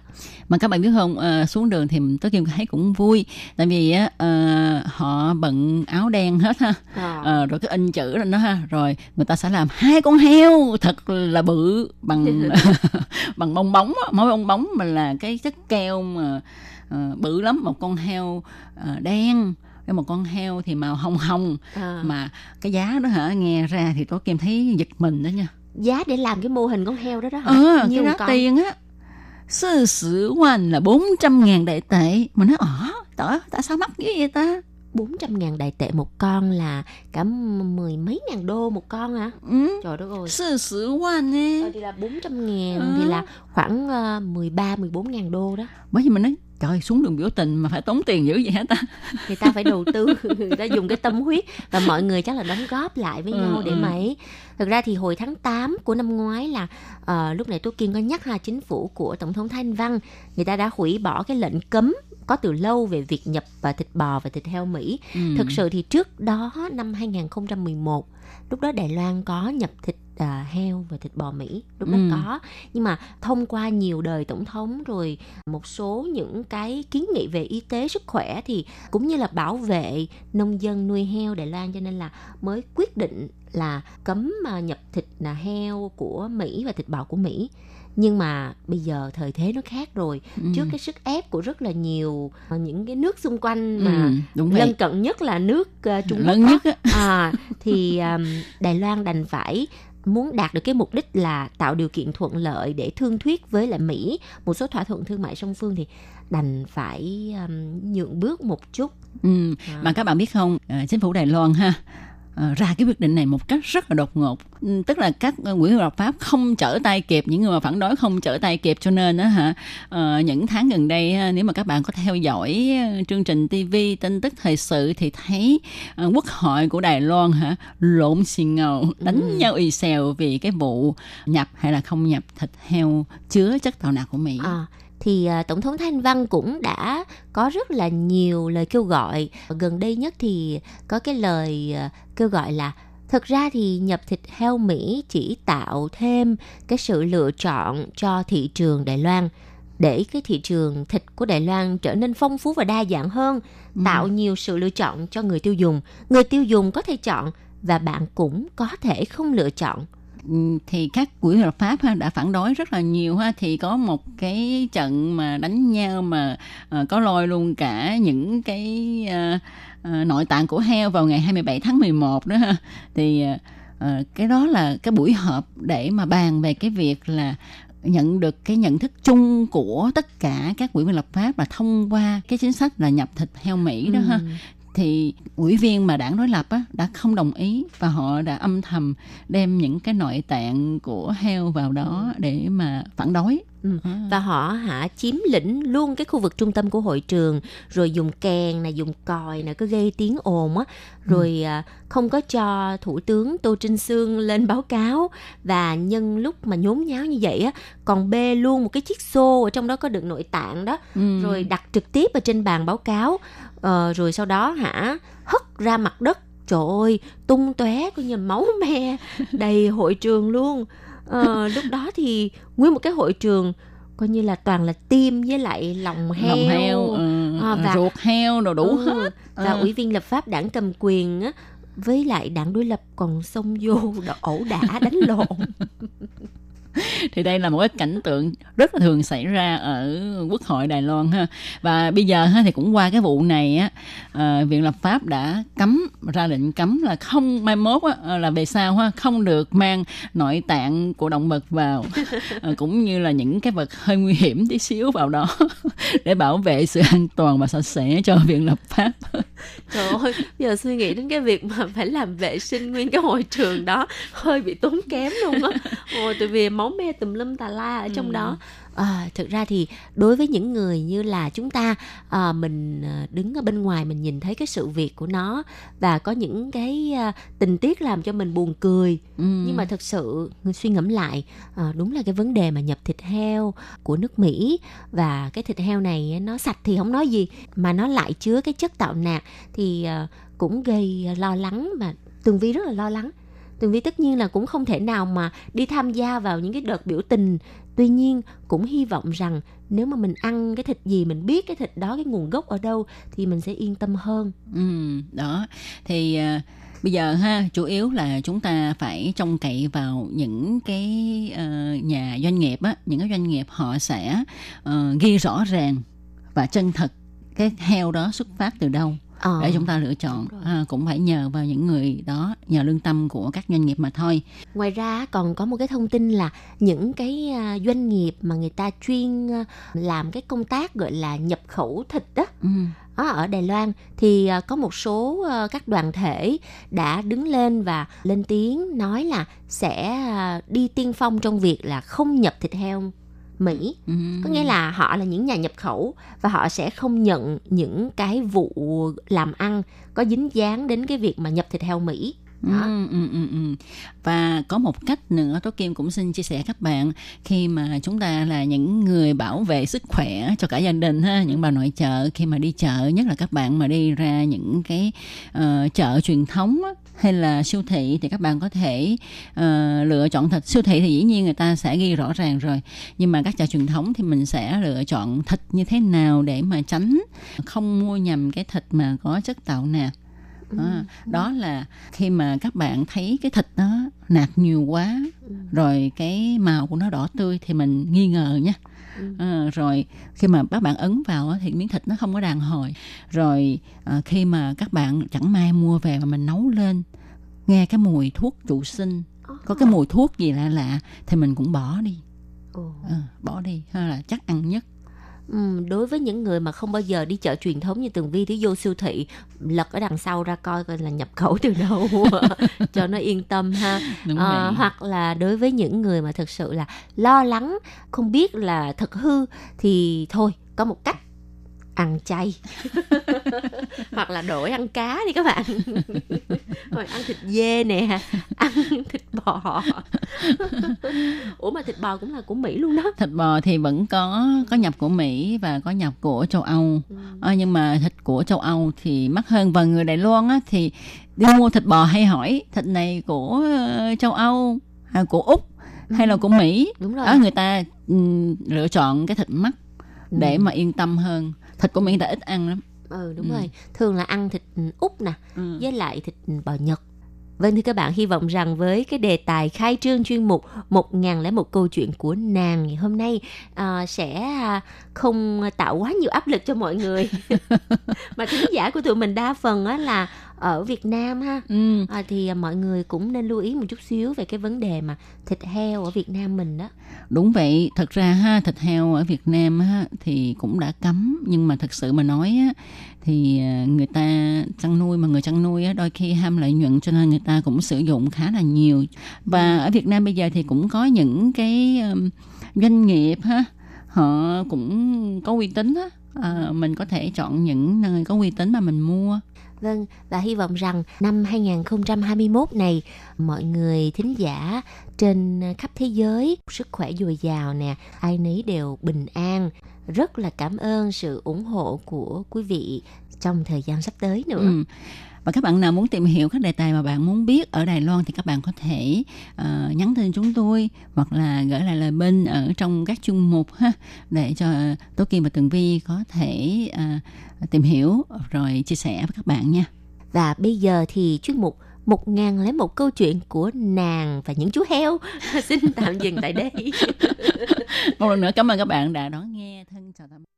Mà các bạn biết không, xuống đường thì tôi Kim thấy cũng vui. Tại vì họ bận áo đen hết ha, rồi cái in chữ lên đó ha, rồi người ta sẽ làm 2 con heo thật là bự bằng bằng bong bóng đó. Mỗi bong bóng mà là cái chất keo mà bự lắm. Một con heo đen, một con heo thì màu hồng hồng. Mà cái giá đó hả, nghe ra thì tôi Kim thấy giật mình đó nha. Giá để làm cái mô hình con heo đó đó hả? Nhiều cái đó tiền á, 40,000 là 400.000 đại tệ. Mà nó tại sao mắc dữ vậy ta? 400.000 đại tệ một con là cả 10 mấy ngàn đô một con hả? Trời đất ơi, 40,000 ấy thì là 400.000 thì là khoảng 13-14.000 đô đó. Bởi vì mình nói trời, xuống đường biểu tình mà phải tốn tiền dữ vậy hả ta? Người ta phải đầu tư, người ta dùng cái tâm huyết và mọi người chắc là đóng góp lại với nhau để mấy. Thực ra thì hồi tháng 8 của năm ngoái là lúc này Tố Kim có nhắc ha, chính phủ của Tổng thống Thái Anh Văn, người ta đã hủy bỏ cái lệnh cấm có từ lâu về việc nhập thịt bò và thịt heo Mỹ. Thực sự thì trước đó năm 2011, lúc đó Đài Loan có nhập thịt heo và thịt bò Mỹ, lúc đó có. Nhưng mà thông qua nhiều đời tổng thống rồi một số những cái kiến nghị về y tế, sức khỏe thì cũng như là bảo vệ nông dân nuôi heo Đài Loan, cho nên là mới quyết định là cấm nhập thịt heo của Mỹ và thịt bò của Mỹ. Nhưng mà bây giờ thời thế nó khác rồi. Trước cái sức ép của rất là nhiều những cái nước xung quanh mà lân cận, nhất là nước Trung Quốc thì Đài Loan đành phải muốn đạt được cái mục đích là tạo điều kiện thuận lợi để thương thuyết với lại Mỹ một số thỏa thuận thương mại song phương, thì đành phải nhượng bước một chút. Mà các bạn biết không, chính phủ Đài Loan ha, ra cái quyết định này một cách rất là đột ngột, tức là các quỹ lập pháp không trở tay kịp, những người mà phản đối không trở tay kịp, cho nên á hả, những tháng gần đây nếu mà các bạn có theo dõi chương trình TV tin tức thời sự thì thấy quốc hội của Đài Loan hả, lộn xì ngầu, đánh nhau ì xèo vì cái vụ nhập hay là không nhập thịt heo chứa chất tạo nạc của Mỹ. Thì Tổng thống Thái Anh Văn cũng đã có rất là nhiều lời kêu gọi. Gần đây nhất thì có cái lời kêu gọi là thực ra thì nhập thịt heo Mỹ chỉ tạo thêm cái sự lựa chọn cho thị trường Đài Loan, để cái thị trường thịt của Đài Loan trở nên phong phú và đa dạng hơn, tạo nhiều sự lựa chọn cho người tiêu dùng. Người tiêu dùng có thể chọn và bạn cũng có thể không lựa chọn. Thì các quỹ lập pháp đã phản đối rất là nhiều ha, thì có một cái trận mà đánh nhau mà có lôi luôn cả những cái nội tạng của heo vào ngày 27 tháng 11 đó ha. Thì cái đó là cái buổi họp để mà bàn về cái việc là nhận được cái nhận thức chung của tất cả các quỹ lập pháp là thông qua cái chính sách là nhập thịt heo Mỹ đó ha. Thì ủy viên mà đảng đối lập á, đã không đồng ý và họ đã âm thầm đem những cái nội tạng của heo vào đó để mà phản đối. Và họ chiếm lĩnh luôn cái khu vực trung tâm của hội trường, rồi dùng kèn này, dùng còi này, cứ gây tiếng ồn á, rồi không có cho Thủ tướng Tô Trinh Sương lên báo cáo. Và nhân lúc mà nhốn nháo như vậy á, còn bê luôn một cái chiếc xô ở trong đó có đựng nội tạng đó, rồi đặt trực tiếp ở trên bàn báo cáo. Rồi sau đó hất ra mặt đất, trời ơi, tung tóe coi như máu me đầy hội trường luôn. Lúc đó thì nguyên một cái hội trường coi như là toàn là tim với lại lòng heo và ruột heo đồ đủ hết. Và ủy viên lập pháp đảng cầm quyền á, với lại đảng đối lập còn xông vô ẩu đả đánh lộn. Thì đây là một cái cảnh tượng rất là thường xảy ra ở Quốc hội Đài Loan ha. Và bây giờ ha, thì cũng qua cái vụ này á, Viện Lập pháp đã cấm, ra lệnh cấm là không, mai mốt á, là về sau ha, không được mang nội tạng của động vật vào, cũng như là những cái vật hơi nguy hiểm tí xíu vào đó để bảo vệ sự an toàn và sạch sẽ cho Viện Lập pháp. Trời ơi, bây giờ suy nghĩ đến cái việc mà phải làm vệ sinh nguyên cái hội trường đó hơi bị tốn kém luôn á. Ồ, tại vì máu me tùm lum tà la ở trong đó. À, thực ra thì đối với những người như là chúng ta, mình đứng ở bên ngoài mình nhìn thấy cái sự việc của nó và có những cái tình tiết làm cho mình buồn cười. Nhưng mà thật sự suy ngẫm lại, đúng là cái vấn đề mà nhập thịt heo của nước Mỹ, và cái thịt heo này nó sạch thì không nói gì, mà nó lại chứa cái chất tạo nạc thì cũng gây lo lắng, mà Tường Vi rất là lo lắng. Tường Vi tất nhiên là cũng không thể nào mà đi tham gia vào những cái đợt biểu tình. Tuy nhiên cũng hy vọng rằng nếu mà mình ăn cái thịt gì, mình biết cái thịt đó, cái nguồn gốc ở đâu thì mình sẽ yên tâm hơn. Đó, thì bây giờ ha, chủ yếu là chúng ta phải trông cậy vào những cái nhà doanh nghiệp á, những cái doanh nghiệp họ sẽ ghi rõ ràng và chân thật cái heo đó xuất phát từ đâu. Để chúng ta lựa chọn, cũng phải nhờ vào những người đó, nhờ lương tâm của các doanh nghiệp mà thôi. Ngoài ra còn có một cái thông tin là những cái doanh nghiệp mà người ta chuyên làm cái công tác gọi là nhập khẩu thịt đó, ở Đài Loan thì có một số các đoàn thể đã đứng lên và lên tiếng nói là sẽ đi tiên phong trong việc là không nhập thịt heo Mỹ. Có nghĩa là họ là những nhà nhập khẩu và họ sẽ không nhận những cái vụ làm ăn có dính dáng đến cái việc mà nhập thịt heo Mỹ. Và có một cách nữa Tố Kim cũng xin chia sẻ các bạn, khi mà chúng ta là những người bảo vệ sức khỏe cho cả gia đình ha, những bà nội trợ khi mà đi chợ, nhất là các bạn mà đi ra những cái chợ truyền thống á, hay là siêu thị, thì các bạn có thể lựa chọn thịt. Siêu thị thì dĩ nhiên người ta sẽ ghi rõ ràng rồi, nhưng mà các chợ truyền thống thì mình sẽ lựa chọn thịt như thế nào để mà tránh không mua nhầm cái thịt mà có chất tạo nạc. Đó là khi mà các bạn thấy cái thịt nó nạc nhiều quá, rồi cái màu của nó đỏ tươi thì mình nghi ngờ nha. Rồi khi mà các bạn ấn vào thì miếng thịt nó không có đàn hồi. Rồi khi mà các bạn chẳng may mua về mà mình nấu lên, nghe cái mùi thuốc trụ sinh, có cái mùi thuốc gì lạ lạ thì mình cũng bỏ đi. Bỏ đi hay là chắc ăn nhất. Đối với những người mà không bao giờ đi chợ truyền thống như Tường Vi thì vô siêu thị lật ở đằng sau ra coi coi là nhập khẩu từ đâu cho nó yên tâm ha. Hoặc là đối với những người mà thực sự là lo lắng không biết là thật hư thì thôi, có một cách, ăn chay hoặc là đổi ăn cá đi các bạn, rồi ăn thịt dê nè, ăn thịt bò. Ủa mà thịt bò cũng là của Mỹ luôn đó. Thịt bò thì vẫn có nhập của Mỹ và có nhập của châu Âu. Nhưng mà thịt của châu Âu thì mắc hơn, và người Đài Loan á, thì đi mua thịt bò hay hỏi thịt này của châu Âu, của Úc hay là của Mỹ. Đúng rồi. Đó, người ta lựa chọn cái thịt mắc để mà yên tâm hơn. Thịt của Mỹ đã ít ăn lắm. Đúng rồi. Thường là ăn thịt Úc nè, với lại thịt bò Nhật. Vâng thưa các bạn, hy vọng rằng với cái đề tài khai trương chuyên mục 1001 câu chuyện của nàng ngày hôm nay sẽ không tạo quá nhiều áp lực cho mọi người. Mà khán giả của tụi mình đa phần á là ở Việt Nam ha, thì mọi người cũng nên lưu ý một chút xíu về cái vấn đề mà thịt heo ở Việt Nam mình đó. Đúng vậy, thật ra ha, thịt heo ở Việt Nam ha, thì cũng đã cấm, nhưng mà thật sự mà nói á, thì người ta chăn nuôi, mà người chăn nuôi á, đôi khi ham lợi nhuận cho nên người ta cũng sử dụng khá là nhiều. Và ở Việt Nam bây giờ thì cũng có những cái doanh nghiệp ha, họ cũng có uy tín á, mình có thể chọn những nơi có uy tín mà mình mua. Vâng, và hy vọng rằng năm 2021 này, mọi người thính giả trên khắp thế giới, sức khỏe dồi dào nè, ai nấy đều bình an. Rất là cảm ơn sự ủng hộ của quý vị trong thời gian sắp tới nữa. Và các bạn nào muốn tìm hiểu các đề tài mà bạn muốn biết ở Đài Loan thì các bạn có thể nhắn tin chúng tôi hoặc là gửi lại lời bình ở trong các chuyên mục ha, để cho Tố Kim và Tường Vi có thể tìm hiểu rồi chia sẻ với các bạn nha. Và bây giờ thì chuyên mục 1001 câu chuyện của nàng và những chú heo. Xin tạm dừng tại đây. Một lần nữa cảm ơn các bạn đã đón nghe. Thân chào tạm biệt.